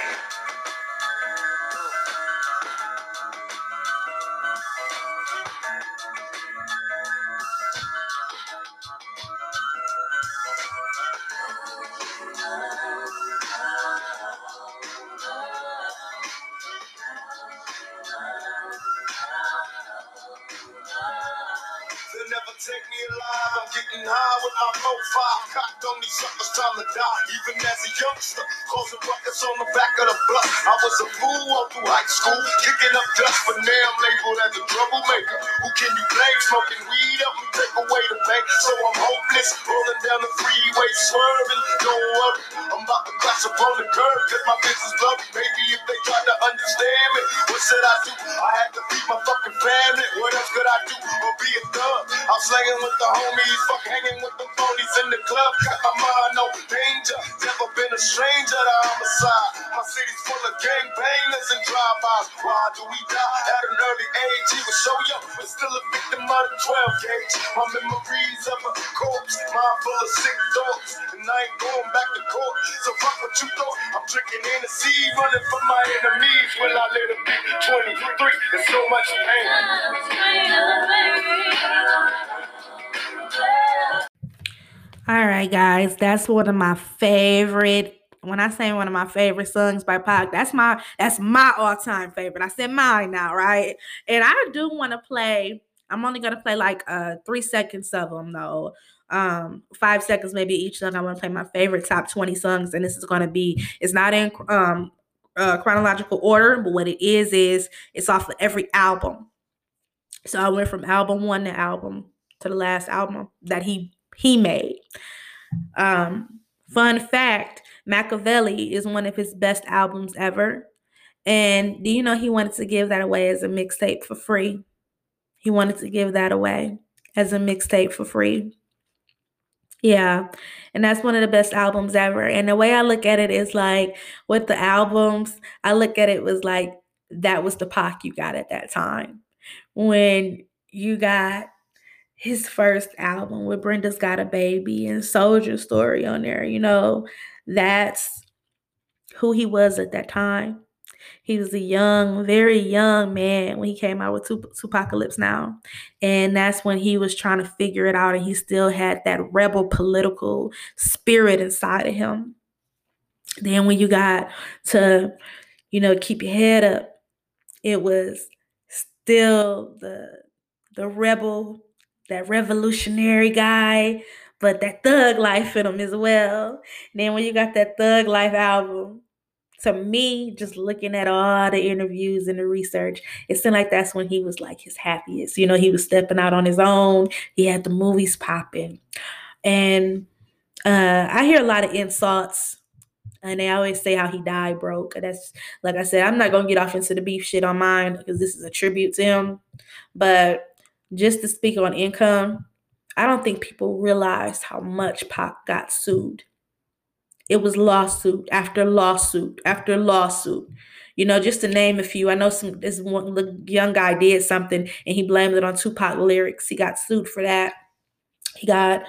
Even as a youngster, causing ruckus on the back of the bus. I was a fool all through high school, kicking up dust, but now I'm labeled as a troublemaker. Who can you blame? Smoking weed up and take away the pain. So I'm hopeless, rolling down the freeway, swerving. Don't worry, I'm about to crash upon the curb, cause my bitch is bloody. Maybe if they tried to understand me, what should I do? I had to feed my fucking family. What else could I do? Or be a thug? I'm slanging with the homies, fuck hanging with the phonies in the club. Got my mind on danger. Never been a stranger to homicide. My city's full of gangbangers and drive-bys. Why do we die? At an early age, he was so young, but still a victim of the twelve gauge. My memories of a corpse, mind full of sick thoughts, and I ain't going back to court. So fuck what you thought. I'm drinking in the sea, running from my enemies. Will I let it be? twenty-three and so much pain. All right, guys, that's one of my favorite. When I say one of my favorite songs by Pac, that's my that's my all-time favorite. I said mine now, right? And I do want to play. I'm only gonna play like uh three seconds of them though. Um, five seconds maybe each song. I want to play my favorite top twenty songs, and this is gonna be. It's not in um uh, chronological order, but what it is is it's off of every album. So I went from album one to album to the last album that he. He made. Um, fun fact, Machiavelli is one of his best albums ever. And do you know he wanted to give that away as a mixtape for free? He wanted to give that away as a mixtape for free. Yeah, and that's one of the best albums ever. And the way I look at it is like with the albums, I look at it was like that was the Pac you got at that time. When you got his first album with Brenda's Got a Baby and Soldier Story on there, you know, that's who he was at that time. He was a young, very young man when he came out with Tup- Tupacalypse Now. And that's when he was trying to figure it out. And he still had that rebel political spirit inside of him. Then when you got to, you know, Keep Your Head Up, it was still the, the rebel, that revolutionary guy, but that thug life in him as well. And then when you got that Thug Life album, to me, just looking at all the interviews and the research, it seemed like that's when he was like his happiest. You know, he was stepping out on his own. He had the movies popping. And uh, I hear a lot of insults. And they always say how he died broke. And that's, like I said, I'm not going to get off into the beef shit on mine because this is a tribute to him. But just to speak on income, I don't think people realized how much Pac got sued. It was lawsuit after lawsuit after lawsuit. You know, just to name a few. I know some this one young guy did something and he blamed it on Tupac lyrics. He got sued for that. He got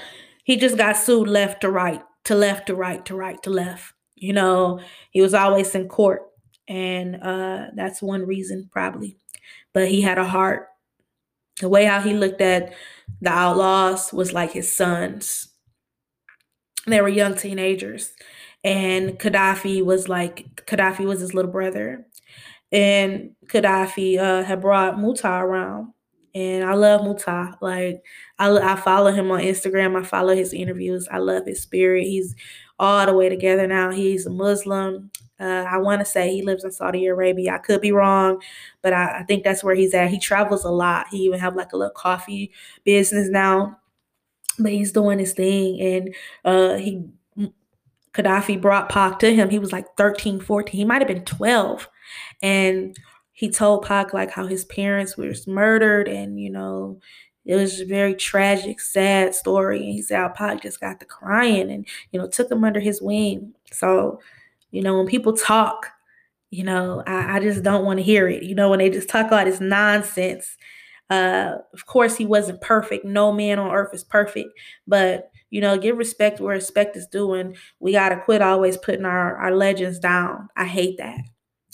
he just got sued left to right, to left to right, to right to left. You know, he was always in court. And uh, that's one reason probably. But he had a heart. The way how he looked at the Outlaws was like his sons. They were young teenagers, and Gaddafi was like, Gaddafi was his little brother, and Gaddafi uh, had brought Muta around, and I love Muta. Like, I, I follow him on Instagram. I follow his interviews. I love his spirit. He's all the way together now. He's a Muslim. Uh, I want to say he lives in Saudi Arabia. I could be wrong, but I, I think that's where he's at. He travels a lot. He even have like a little coffee business now. But he's doing his thing, and uh, he Gaddafi brought Pac to him. He was like thirteen, fourteen. He might have been twelve. And he told Pac like how his parents were murdered, and, you know, it was a very tragic, sad story. And he said how Pac just got to crying and, you know, took him under his wing. So, you know, when people talk, you know, I, I just don't want to hear it. You know, when they just talk all this nonsense. Uh, of course, he wasn't perfect. No man on earth is perfect. But, you know, give respect where respect is due. And we got to quit always putting our, our legends down. I hate that.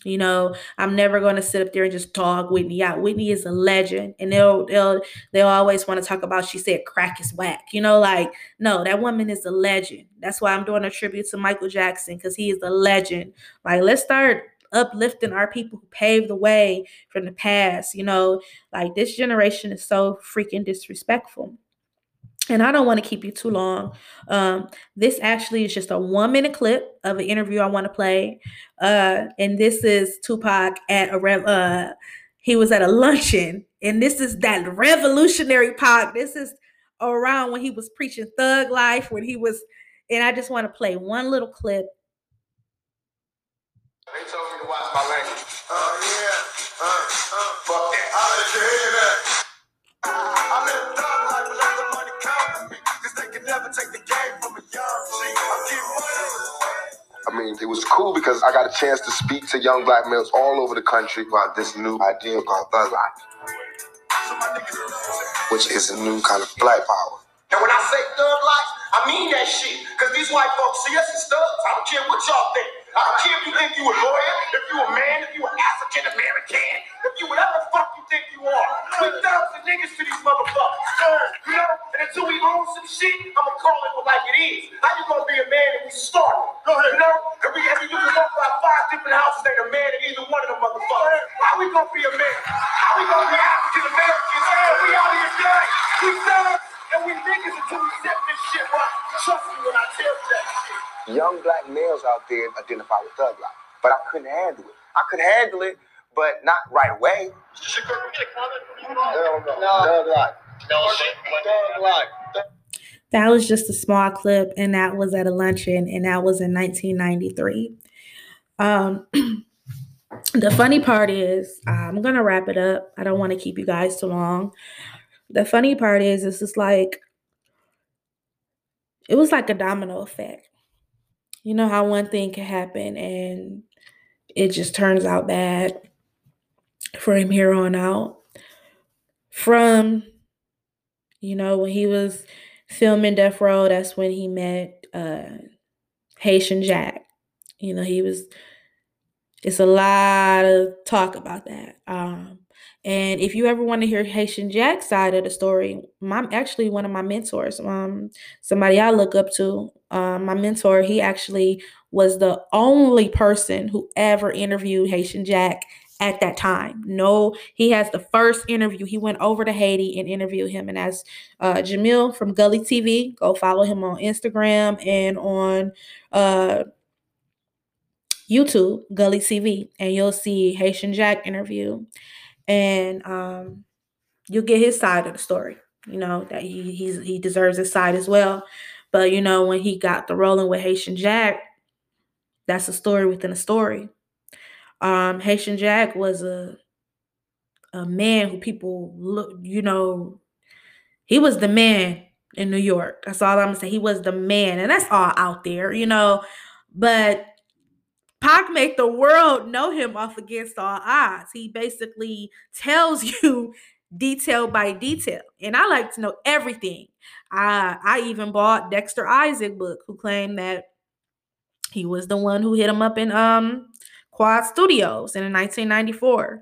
You know, I'm never going to sit up there and just dog Whitney out. Whitney is a legend. And they'll they'll they'll always want to talk about she said crack is whack. You know, like, no, that woman is a legend. That's why I'm doing a tribute to Michael Jackson, because he is a legend. Like, let's start uplifting our people who paved the way from the past. You know, like, this generation is so freaking disrespectful. And I don't want to keep you too long. Um, this actually is just a one minute clip of an interview I want to play. Uh, and this is Tupac at a, rev- uh, he was at a luncheon, and this is that revolutionary Pac. This is around when he was preaching Thug Life, when he was, and I just want to play one little clip. They told me to watch my language. Oh, uh, yeah. Uh, uh, fuck that. I'll let you hear that. I live a thug life, but let the money count for me. Because they can never take the game from a young G. I'm getting money. I mean, it was cool because I got a chance to speak to young black males all over the country about this new idea called Thug Life, which is a new kind of black power. And when I say Thug Life, I mean that shit. Because these white folks see us as thugs. I don't care what y'all think. I don't care if you think you a lawyer, if you a man, if you an African American, if you whatever the fuck you think you are. We thugs and niggas to these motherfuckers. You know? And until we own some shit, I'ma call it like it is. How you gonna be a man if we start? Go ahead. You know? And we every you can walk by five different houses ain't a man in either one of them motherfuckers. How we gonna be a man? How we gonna be African Americans? We out here dying. We thugs and we niggas until we set this shit right. Trust me when I tell you that shit. Young black males out there identify with Thug Life, but I couldn't handle it. I could handle it, but not right away. That was just a small clip, and that was at a luncheon, and that was in nineteen ninety-three. Um, the funny part is, I'm going to wrap it up. I don't want to keep you guys too long. The funny part is, it's just like, it was like a domino effect. You know how one thing can happen and it just turns out bad for him here on out. From, you know, when he was filming Death Row, that's when he met uh, Haitian Jack. You know, he was... It's a lot of talk about that. Um, and if you ever want to hear Haitian Jack's side of the story, my, actually one of my mentors, um, somebody I look up to, uh, my mentor, he actually was the only person who ever interviewed Haitian Jack at that time. No, he has the first interview. He went over to Haiti and interviewed him. And that's uh, Jamil from Gully T V. Go follow him on Instagram and on uh YouTube, Gully T V, and you'll see Haitian Jack interview, and um, you'll get his side of the story. You know, that he he's, he deserves his side as well. But, you know, when he got the rolling with Haitian Jack, that's a story within a story. Um, Haitian Jack was a, a man who people, look, you know, he was the man in New York. That's all I'm going to say. He was the man, and that's all out there, you know, but Pac made the world know him off Against All Odds. He basically tells you detail by detail. And I like to know everything. I, I even bought Dexter Isaacs' book, who claimed that he was the one who hit him up in um, Quad Studios in nineteen ninety-four.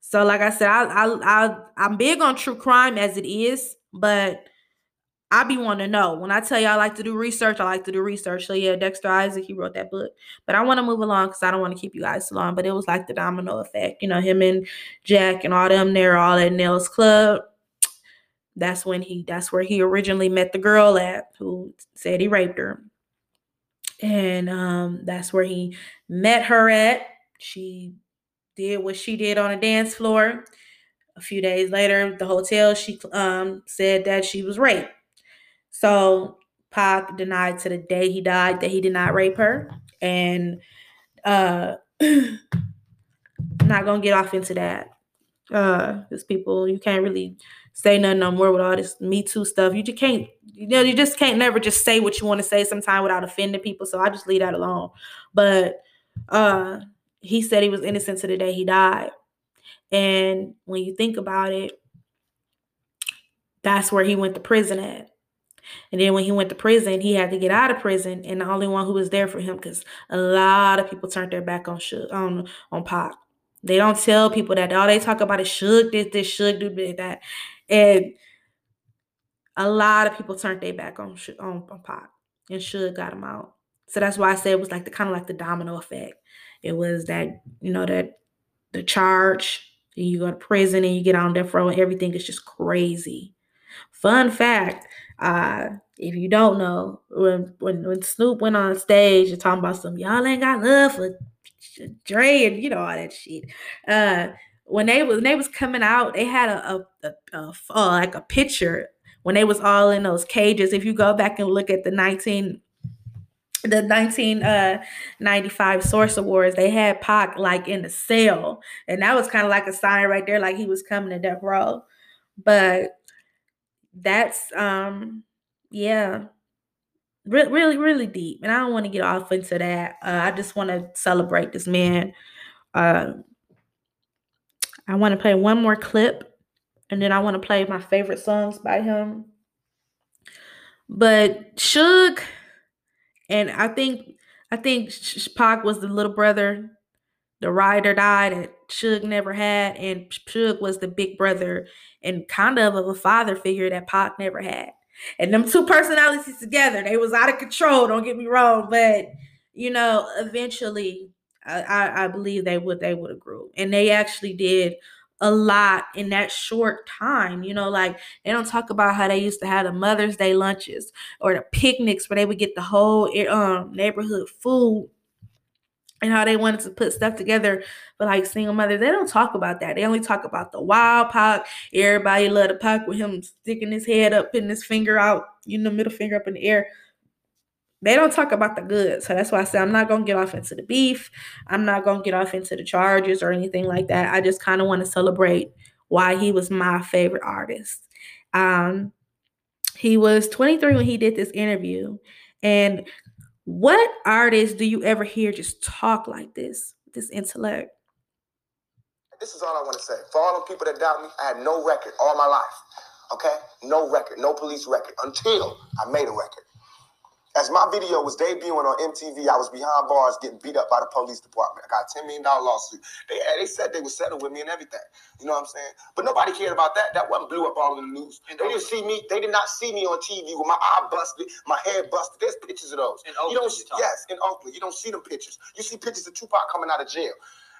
So like I said, I, I, I, I'm big on true crime as it is, but I be wanting to know. When I tell you I like to do research, I like to do research. So yeah, Dexter Isaacs, he wrote that book. But I want to move along because I don't want to keep you guys too long. But it was like the domino effect. You know, him and Jack and all them, they're all at Nell's Club. That's when he, that's where he originally met the girl at, who said he raped her. And um, that's where he met her at. She did what she did on a dance floor. A few days later, the hotel, she um, said that she was raped. So Pac denied to the day he died that he did not rape her. And uh, I'm not going to get off into that. Because uh, people, you can't really say nothing no more with all this Me Too stuff. You just can't, you know, you just can't never just say what you want to say sometime without offending people. So I just leave that alone. But uh, he said he was innocent to the day he died. And when you think about it, that's where he went to prison at. And then when he went to prison, he had to get out of prison. And the only one who was there for him, because a lot of people turned their back on Suge, on, on Pac. They don't tell people that. All they talk about is Suge this, this, Suge do that. And a lot of people turned their back on, on, on Pac. And Suge got him out. So that's why I said it was like the kind of like the domino effect. It was that, you know, that the charge, and you go to prison and you get on death row and everything is just crazy. Fun fact. Uh, if you don't know, when, when when Snoop went on stage and talking about some, y'all ain't got love for Dre and, you know, all that shit. Uh, when they was when they was coming out, they had a, a, a, a uh, like a picture when they was all in those cages. If you go back and look at the nineteen ninety-five Source Awards, they had Pac like in the cell, and that was kind of like a sign right there, like he was coming to death row, but. That's, um, yeah, Re- really, really deep. And I don't want to get off into that. Uh, I just want to celebrate this man. Uh, I want to play one more clip, and then I want to play my favorite songs by him. But Suge, and I think, I think Pac was the little brother, the ride or die that Suge never had, and Suge was the big brother and kind of of a father figure that Pac never had. And them two personalities together, they was out of control, don't get me wrong, but, you know, eventually I, I, I believe they would they would have grew. And they actually did a lot in that short time. You know, like, they don't talk about how they used to have the Mother's Day lunches or the picnics where they would get the whole um, neighborhood food, and how they wanted to put stuff together for like single mothers. They don't talk about that. They only talk about the wild Pac. Everybody loved the Pac with him sticking his head up, putting his finger out, you know, middle finger up in the air. They don't talk about the good. So that's why I said I'm not going to get off into the beef. I'm not going to get off into the charges or anything like that. I just kind of want to celebrate why he was my favorite artist. Um, he was twenty-three when he did this interview. And what artist do you ever hear just talk like this, this intellect? This is all I want to say. For all the people that doubt me, I had no record all my life. Okay? No record, no police record until I made a record. As my video was debuting on M T V, I was behind bars getting beat up by the police department. I got a ten million dollars lawsuit. They, they said they would settle with me and everything. You know what I'm saying? But nobody cared about that. That wasn't blew up all in the news. They didn't see me. They did not see me on T V with my eye busted, my head busted. There's pictures of those. In Oakland, you don't, you're yes, in Oakland. You don't see them pictures. You see pictures of Tupac coming out of jail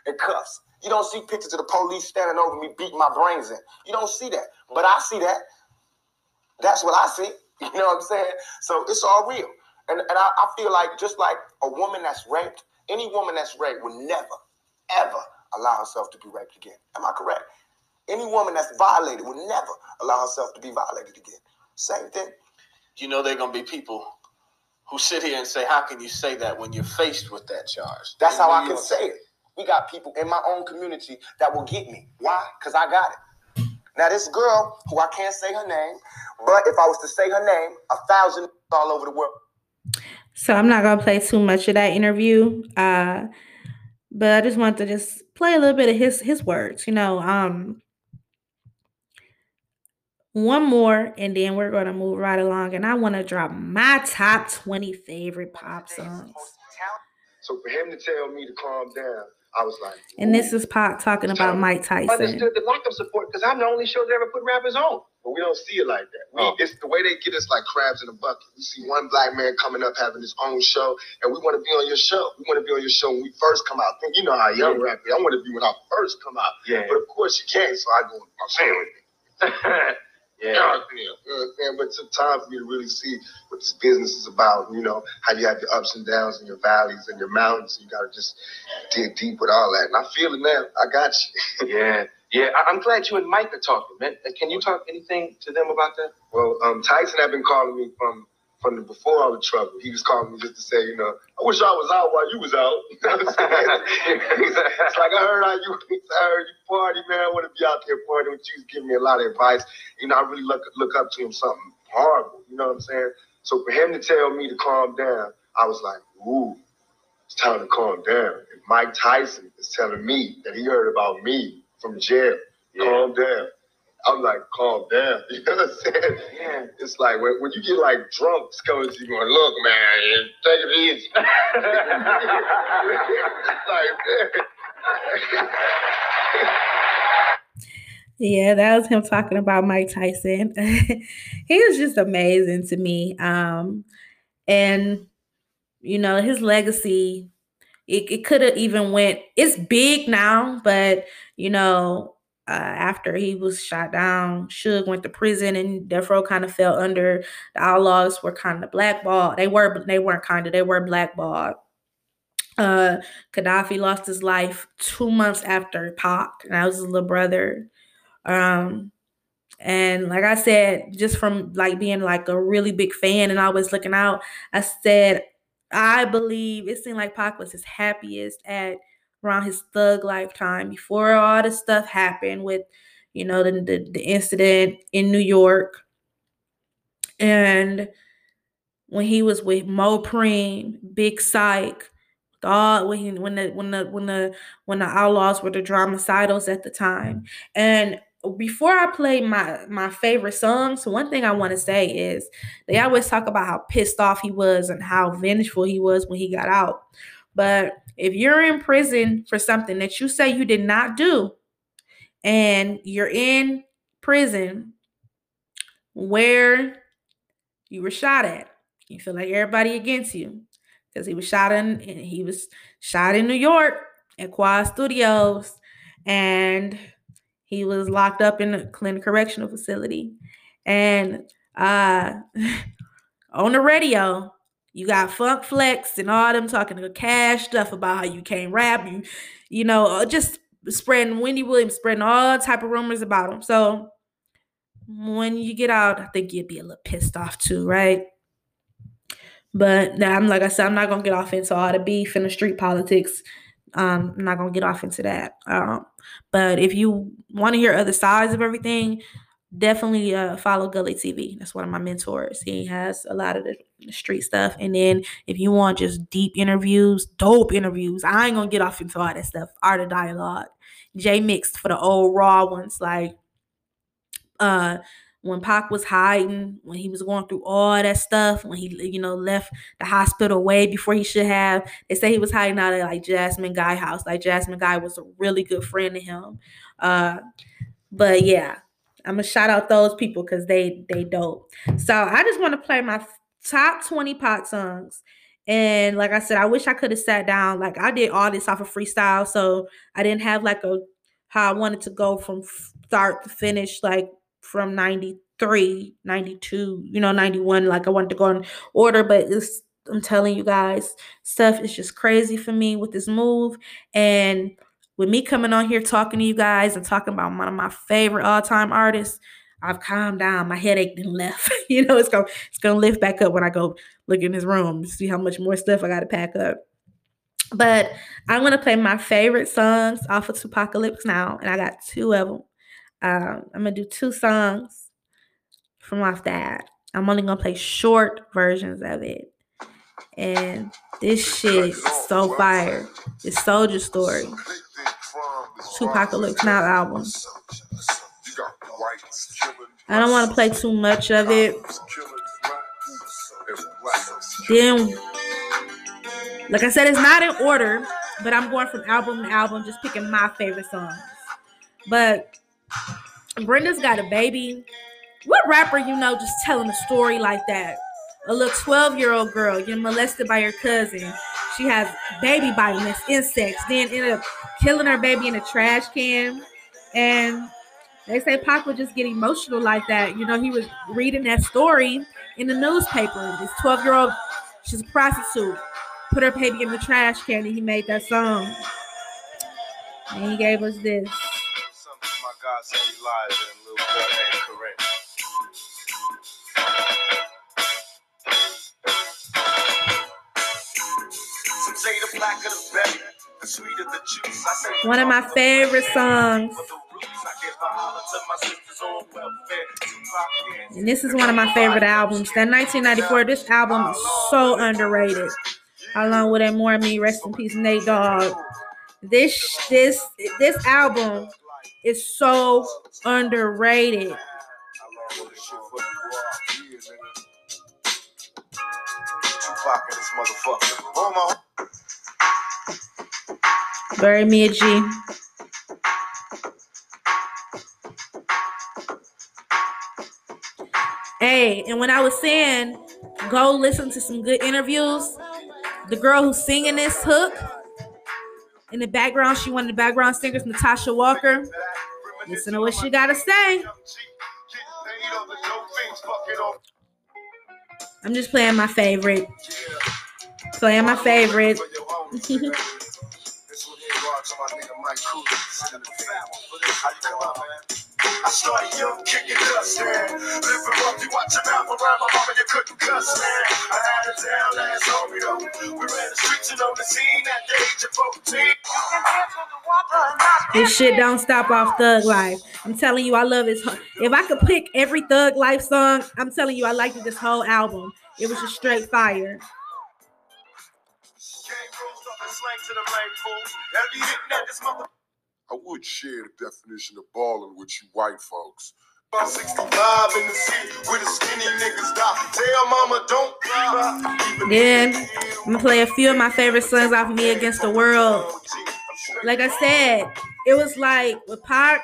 in cuffs. You don't see pictures of the police standing over me beating my brains in. You don't see that. But I see that. That's what I see. You know what I'm saying? So it's all real. And and I, I feel like just like a woman that's raped, any woman that's raped will never, ever allow herself to be raped again. Am I correct? Any woman that's violated will never allow herself to be violated again. Same thing. You know, there are going to be people who sit here and say, how can you say that when you're faced with that charge? That's how I can say it. We got people in my own community that will get me. Why? Because I got it. Now, this girl, who I can't say her name, but if I was to say her name, a thousand all over the world. So I'm not going to play too much of that interview, uh, but I just want to just play a little bit of his his words, you know. Um, one more, and then we're going to move right along, and I want to drop my top twenty favorite pop songs. So for him to tell me to calm down, I was like, ooh. And this is Pac talking about Mike Tyson. I understood the lack of support because I'm the only show that ever put rappers on. But we don't see it like that. We, oh. It's the way they get us like crabs in a bucket. We see one black man coming up having his own show, and we want to be on your show. We want to be on your show when we first come out. You know how young yeah. rappers, I want to be when I first come out. Yeah. But of course you can't, so I go, I'm saying it. Yeah. God, you know, but it took time for me to really see what this business is about. You know, how you have your ups and downs and your valleys and your mountains. And you got to just dig deep with all that. And I feel it now. I got you. Yeah. Yeah. I- I'm glad you and Mike are talking, man. Can you talk anything to them about that? Well, um, Tyson had been calling me from, from the before all the trouble. He was calling me just to say, you know, I wish I was out while you was out. You know what I'm saying? It's like, I heard how you, I heard you party, man. I want to be out there partying with you. He's giving me a lot of advice. You know, I really look look up to him, something horrible. You know what I'm saying? So for him to tell me to calm down, I was like, ooh, it's time to calm down. If Mike Tyson is telling me that he heard about me from jail, yeah. calm down. I'm like, calm down. You know what I'm saying? Yeah. It's like when, when you get like drunk, it's coming to you going, look, man, take it easy. It's like, man. Yeah, that was him talking about Mike Tyson. He was just amazing to me. Um, and, you know, his legacy, it, it could have even went, it's big now, but, you know, Uh, after he was shot down, Suge went to prison, and Death Row kind of fell under. The Outlaws were kind of blackballed. They were, they weren't kind of, they were blackballed. Uh, Gaddafi lost his life two months after Pac, and I was his little brother. Um, and like I said, just from like being like a really big fan and always looking out, I said, I believe it seemed like Pac was his happiest at around his thug lifetime, before all this stuff happened with, you know, the, the the incident in New York, and when he was with Mo Preem, Big Psych, all when he, when the when the when the when the Outlaws were the Dramacidals at the time. And before I play my my favorite songs, one thing I want to say is they always talk about how pissed off he was and how vengeful he was when he got out. But if you're in prison for something that you say you did not do, and you're in prison where you were shot at, you feel like everybody against you, because he was shot in, he was shot in New York at Quad Studios, and he was locked up in a Clinton Correctional Facility, and uh, on the radio. You got Funk Flex and all them talking to Cash stuff about how you can't rap. You, you know, just spreading Wendy Williams, spreading all type of rumors about him. So when you get out, I think you'd be a little pissed off too, right? But now I'm like I said, I'm not gonna get off into all the beef and the street politics. Um, I'm not gonna get off into that. Um, but if you want to hear other sides of everything, definitely uh, follow Gully T V. That's one of my mentors. He has a lot of the street stuff. And then if you want just deep interviews, dope interviews, I ain't gonna get off into all that stuff. Art of Dialogue, J Mix for the old raw ones, like uh. when Pac was hiding, when he was going through all that stuff, when he, you know, left the hospital way before he should have. They say he was hiding out at, like, Jasmine Guy house. Like, Jasmine Guy was a really good friend to him. Uh, but, yeah, I'm going to shout out those people because they, they dope. So I just want to play my top twenty Pac songs. And, like I said, I wish I could have sat down. Like, I did all this off of freestyle, so I didn't have, like, a how I wanted to go from start to finish, like, from ninety-three, ninety-two, you know, ninety-one, like I wanted to go in order, but it's, I'm telling you guys, stuff is just crazy for me with this move, and with me coming on here talking to you guys and talking about one of my favorite all-time artists, I've calmed down, my headache didn't left, you know, it's gonna, it's gonna lift back up when I go look in this room to see how much more stuff I gotta pack up. But I want to play my favorite songs off of Tupacalypse Now, and I got two of them. Um, I'm going to do two songs from off that. I'm only going to play short versions of it. And this shit is so fire. It's Soldier Story. Tupacalypse Now album. I don't want to play too much of it. Then, like I said, it's not in order, but I'm going from album to album, just picking my favorite songs. But Brenda's Got a Baby. What rapper you know just telling a story like that? A little twelve-year-old girl getting molested by her cousin. She has baby biting insects. Then ended up killing her baby in a trash can. And they say Pac would just get emotional like that. You know, he was reading that story in the newspaper. This twelve-year-old, she's a prostitute, put her baby in the trash can, and he made that song. And he gave us this. One of my favorite songs. And this is one of my favorite albums. That nineteen ninety-four, this album is so underrated. Along with it more and me, rest in peace, Nate Dogg. This this this album is so underrated. Bury me a G. Hey, and when I was saying go listen to some good interviews, the girl who's singing this hook in the background, she one of the background singers, Natasha Walker. Listen to what she gotta say. I'm just playing my favorite. Playing my favorite. I started young, kicking us, man. Living rough, you watch your mouth around my mama, you couldn't cuss, man. I had a down ass homie, though. We ran the streets and on the scene at the age of fourteen. This shit don't stop off Thug Life. I'm telling you, I love this. If I could pick every Thug Life song, I'm telling you, I liked this whole album. It was just straight fire. I would share the definition of balling with you white folks. About sixty-five in the city with the skinny niggas die. Tell mama don't cry. Then I'm going to play a few of my favorite songs off Me Against the World. Like I said, it was like with Pac,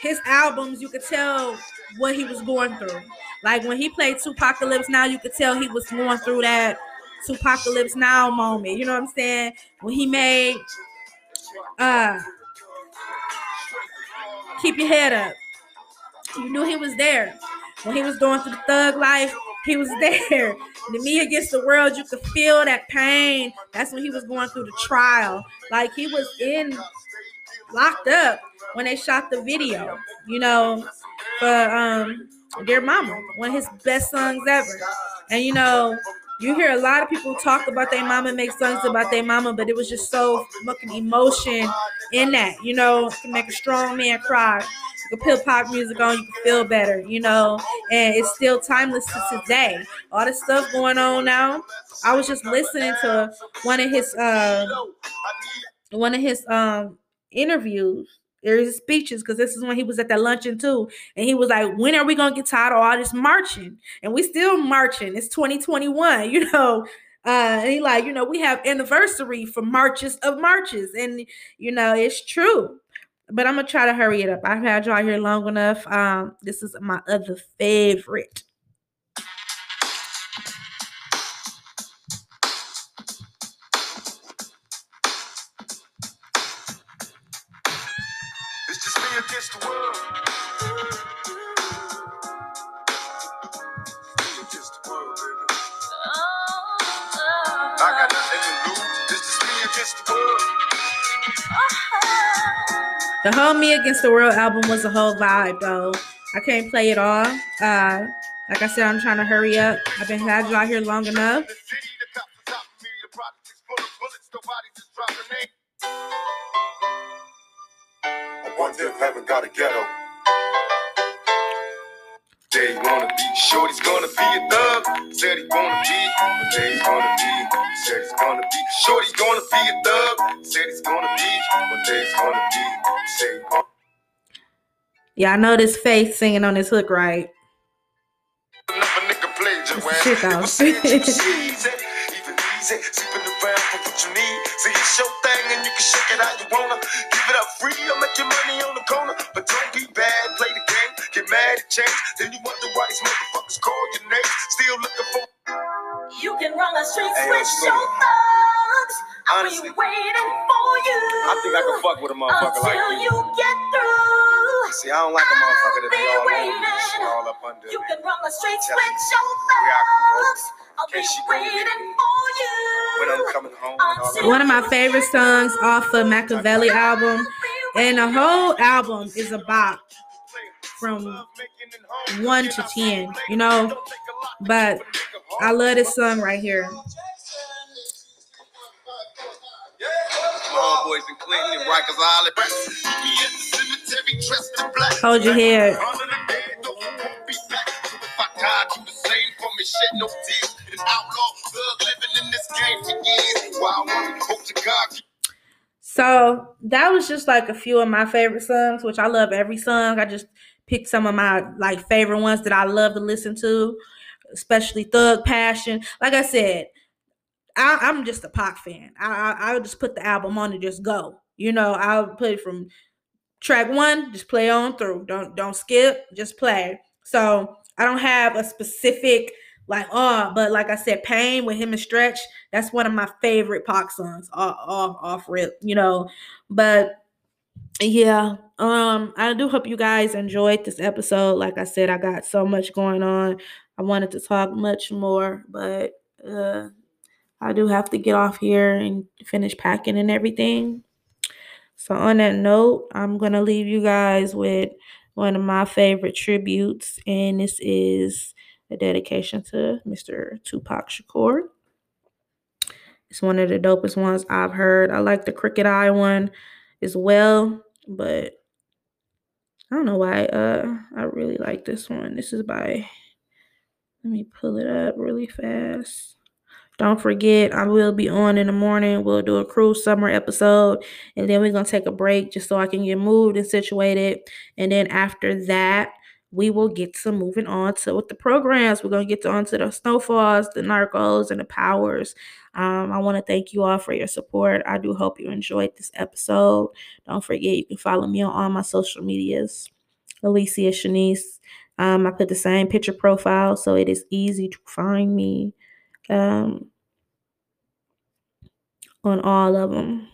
his albums, you could tell what he was going through. Like when he played Tupacalypse Now, you could tell he was going through that Tupacalypse Now moment. You know what I'm saying? When he made... Uh, keep your head up. You knew he was there. When he was going through the Thug Life, he was there. To Me Against the World, you could feel that pain. That's when he was going through the trial. Like he was in, locked up when they shot the video, you know, for um, Dear Mama, one of his best songs ever. And you know, You hear a lot of people talk about their mama, make songs about their mama, but it was just so fucking emotion in that. You know, you can make a strong man cry. You can put pop music on, you can feel better, you know, and it's still timeless to today. All this stuff going on now. I was just listening to one of his uh, one of his um interviews. There's his speeches, because this is when he was at that luncheon too. And he was like, when are we going to get tired of all this marching? And we still marching. It's twenty twenty-one, you know. Uh, and he like, you know, we have anniversary for marches of marches. And, you know, it's true. But I'm going to try to hurry it up. I've had y'all here long enough. Um, this is my other favorite. The whole Me Against the World album was a whole vibe, though. I can't play it all. Uh, like I said, I'm trying to hurry up. I've been had y'all here long enough. I wonder if heaven got a ghetto. Day wanna be, shorty's gonna be a thug. Said he wanna be, Jay's gonna be. Said he's gonna be, shorty's gonna be a thug. Said he's gonna be, one day he's gonna be. Said gonna... Yeah, I know this Faith singing on this hook, right? Shit, though. You can run the streets hey, with your thugs. I'll be waiting for you. I think I can fuck with a motherfucker like you. You get through. See, I don't like a motherfucker that be all over me, shit all up under me. You can run the streets with your thugs. I'll be waiting for you. When I'm coming home. And all one of my favorite songs off the Machiavelli album, and the whole album is a bop from one to ten, you know, but I love this song right here. Hold your head. So that was just like a few of my favorite songs, which I love every song. I just picked some of my like favorite ones that I love to listen to. Especially Thug Passion. Like I said, I, I'm just a Pac fan. I, I, I'll just put the album on and just go. You know, I'll put it from track one, just play on through. Don't don't skip, just play. So I don't have a specific like, oh, but like I said, Pain with him and Stretch, that's one of my favorite Pac songs off, off, off rip, you know. But yeah, um, I do hope you guys enjoyed this episode. Like I said, I got so much going on. I wanted to talk much more, but uh, I do have to get off here and finish packing and everything. So on that note, I'm going to leave you guys with one of my favorite tributes, and this is a dedication to Mister Tupac Shakur. It's one of the dopest ones I've heard. I like the Cricket Eye one as well, but I don't know why uh, I really like this one. This is by... Let me pull it up really fast. Don't forget, I will be on in the morning. We'll do a Cruel Summer episode. And then we're going to take a break just so I can get moved and situated. And then after that, we will get to moving on to with the programs. We're going to get on to the Snowfalls, the Narcos, and the Powers. Um, I want to thank you all for your support. I do hope you enjoyed this episode. Don't forget, you can follow me on all my social medias. Alicia Shanice. Um, I put the same picture profile, so it is easy to find me um, on all of them.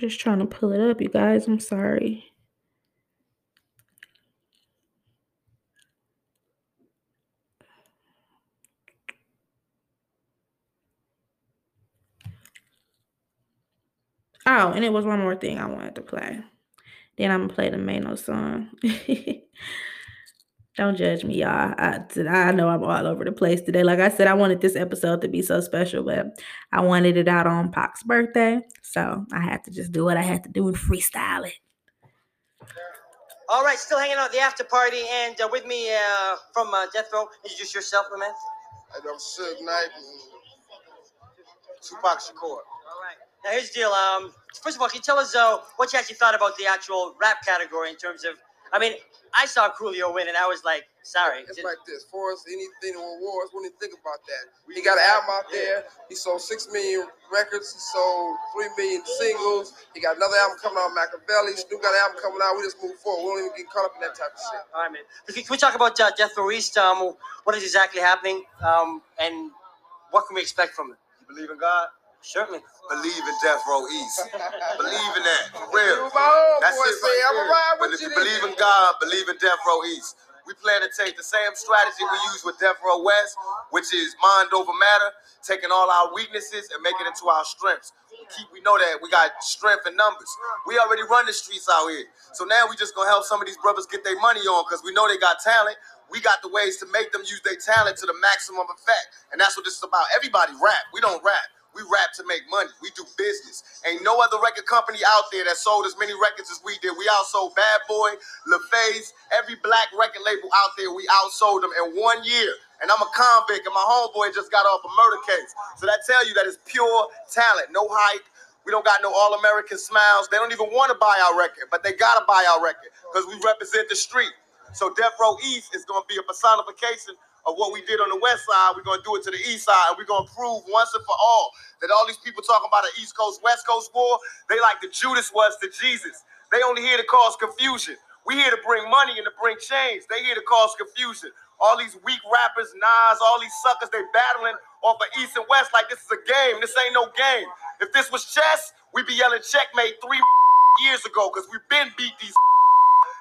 Just trying to pull it up, you guys. I'm sorry. Oh, and it was one more thing I wanted to play. Then I'm going to play the Mano song. Don't judge me, y'all. I, I know I'm all over the place today. Like I said, I wanted this episode to be so special, but I wanted it out on Pac's birthday. So I had to just do what I had to do and freestyle it. All right, still hanging out at the after party. And uh, with me uh, from uh, Death Row, introduce yourself, my man. I'm Suge Knight and Tupac Shakur. All right. Now, here's the deal. Um, first of all, can you tell us uh, what you actually thought about the actual rap category in terms of, I mean, I saw Coolio win, and I was like, sorry. It's like this. For us, anything in awards, we didn't think about that. He got an album out there. He sold six million records. He sold three million singles. He got another album coming out, Machiavelli. Snoop got an album coming out. We just move forward. We don't even get caught up in that type of shit. All right, man. Can we talk about uh, Death Row East? Um, what is exactly happening, um, and what can we expect from it? You believe in God? Certainly. Believe in Death Row East. Believe in that. For real. That's it. Right. I'm a ride with but if you believe in God, believe in Death Row East. We plan to take the same strategy we use with Death Row West, which is mind over matter, taking all our weaknesses and making it into our strengths. We, keep, we know that we got strength in numbers. We already run the streets out here. So now we just going to help some of these brothers get their money on because we know they got talent. We got the ways to make them use their talent to the maximum effect. And that's what this is about. Everybody rap. We don't rap. We rap to make money. We do business. Ain't no other record company out there that sold as many records as we did. We outsold Bad Boy, LaFaze, every black record label out there. We outsold them in one year. And I'm a convict, and my homeboy just got off a murder case. So that tell you that it's pure talent, no hype. We don't got no All-American smiles. They don't even want to buy our record, but they got to buy our record because we represent the street. So Death Row East is going to be a personification of what we did on the west side. We're going to do it to the east side, and we're going to prove once and for all that all these people talking about an East Coast, West Coast war, they like the Judas was to Jesus. They only here to cause confusion. We here to bring money and to bring change. They here to cause confusion. All these weak rappers, Nas, all these suckers, they battling off of East and West like this is a game. This ain't no game. If this was chess, we'd be yelling checkmate three years ago because we've been beat these.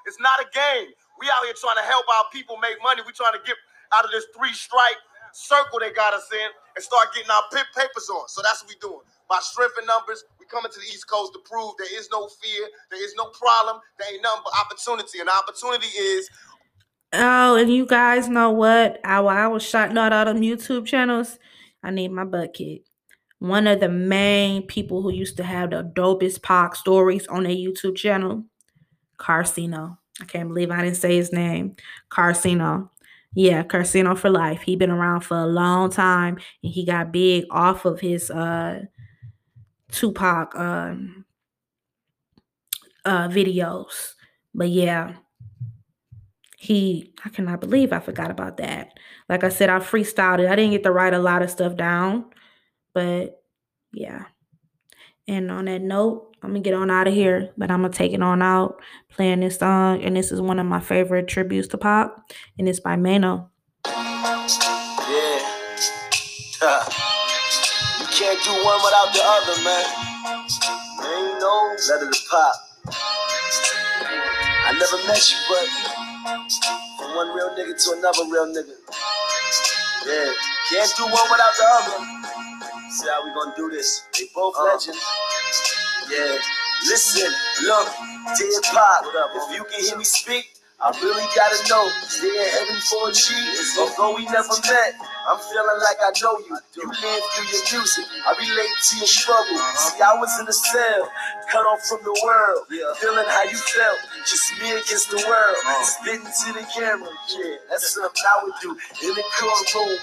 It's not a game. We out here trying to help our people make money. We trying to get out of this three-strike circle they got us in and start getting our pip papers on. So that's what we're doing. By strength in numbers, we coming to the East Coast to prove there is no fear, there is no problem, there ain't nothing but opportunity. And opportunity is... Oh, and you guys know what? I, I was shouting out all them YouTube channels. I need my butt kicked. One of the main people who used to have the dopest Pac stories on their YouTube channel, Carcino. I can't believe I didn't say his name. Carcino. Yeah, Carcino for life. He been around for a long time, and he got big off of his uh, Tupac um, uh, videos. But yeah, he, I cannot believe I forgot about that. Like I said, I freestyled it. I didn't get to write a lot of stuff down, but yeah. And on that note, I'm going to get on out of here, but I'm going to take it on out playing this song. And this is one of my favorite tributes to Pac, and it's by Mano. Yeah. You can't do one without the other, man. Mano, letter to Pac. I never met you, but from one real nigga to another real nigga. Yeah. Can't do one without the other. See how we going to do this. They both uh. legends. Yeah, listen, look, dear Pop, if you can hear me speak, I really gotta know, is there heaven for a G? Although we never met, I'm feeling like I know you. You live through your music, I relate to your struggle. See, I was in a cell, cut off from the world, feeling how you felt, just me against the world, spitting to the camera. Yeah, that's something I would do in the courtroom.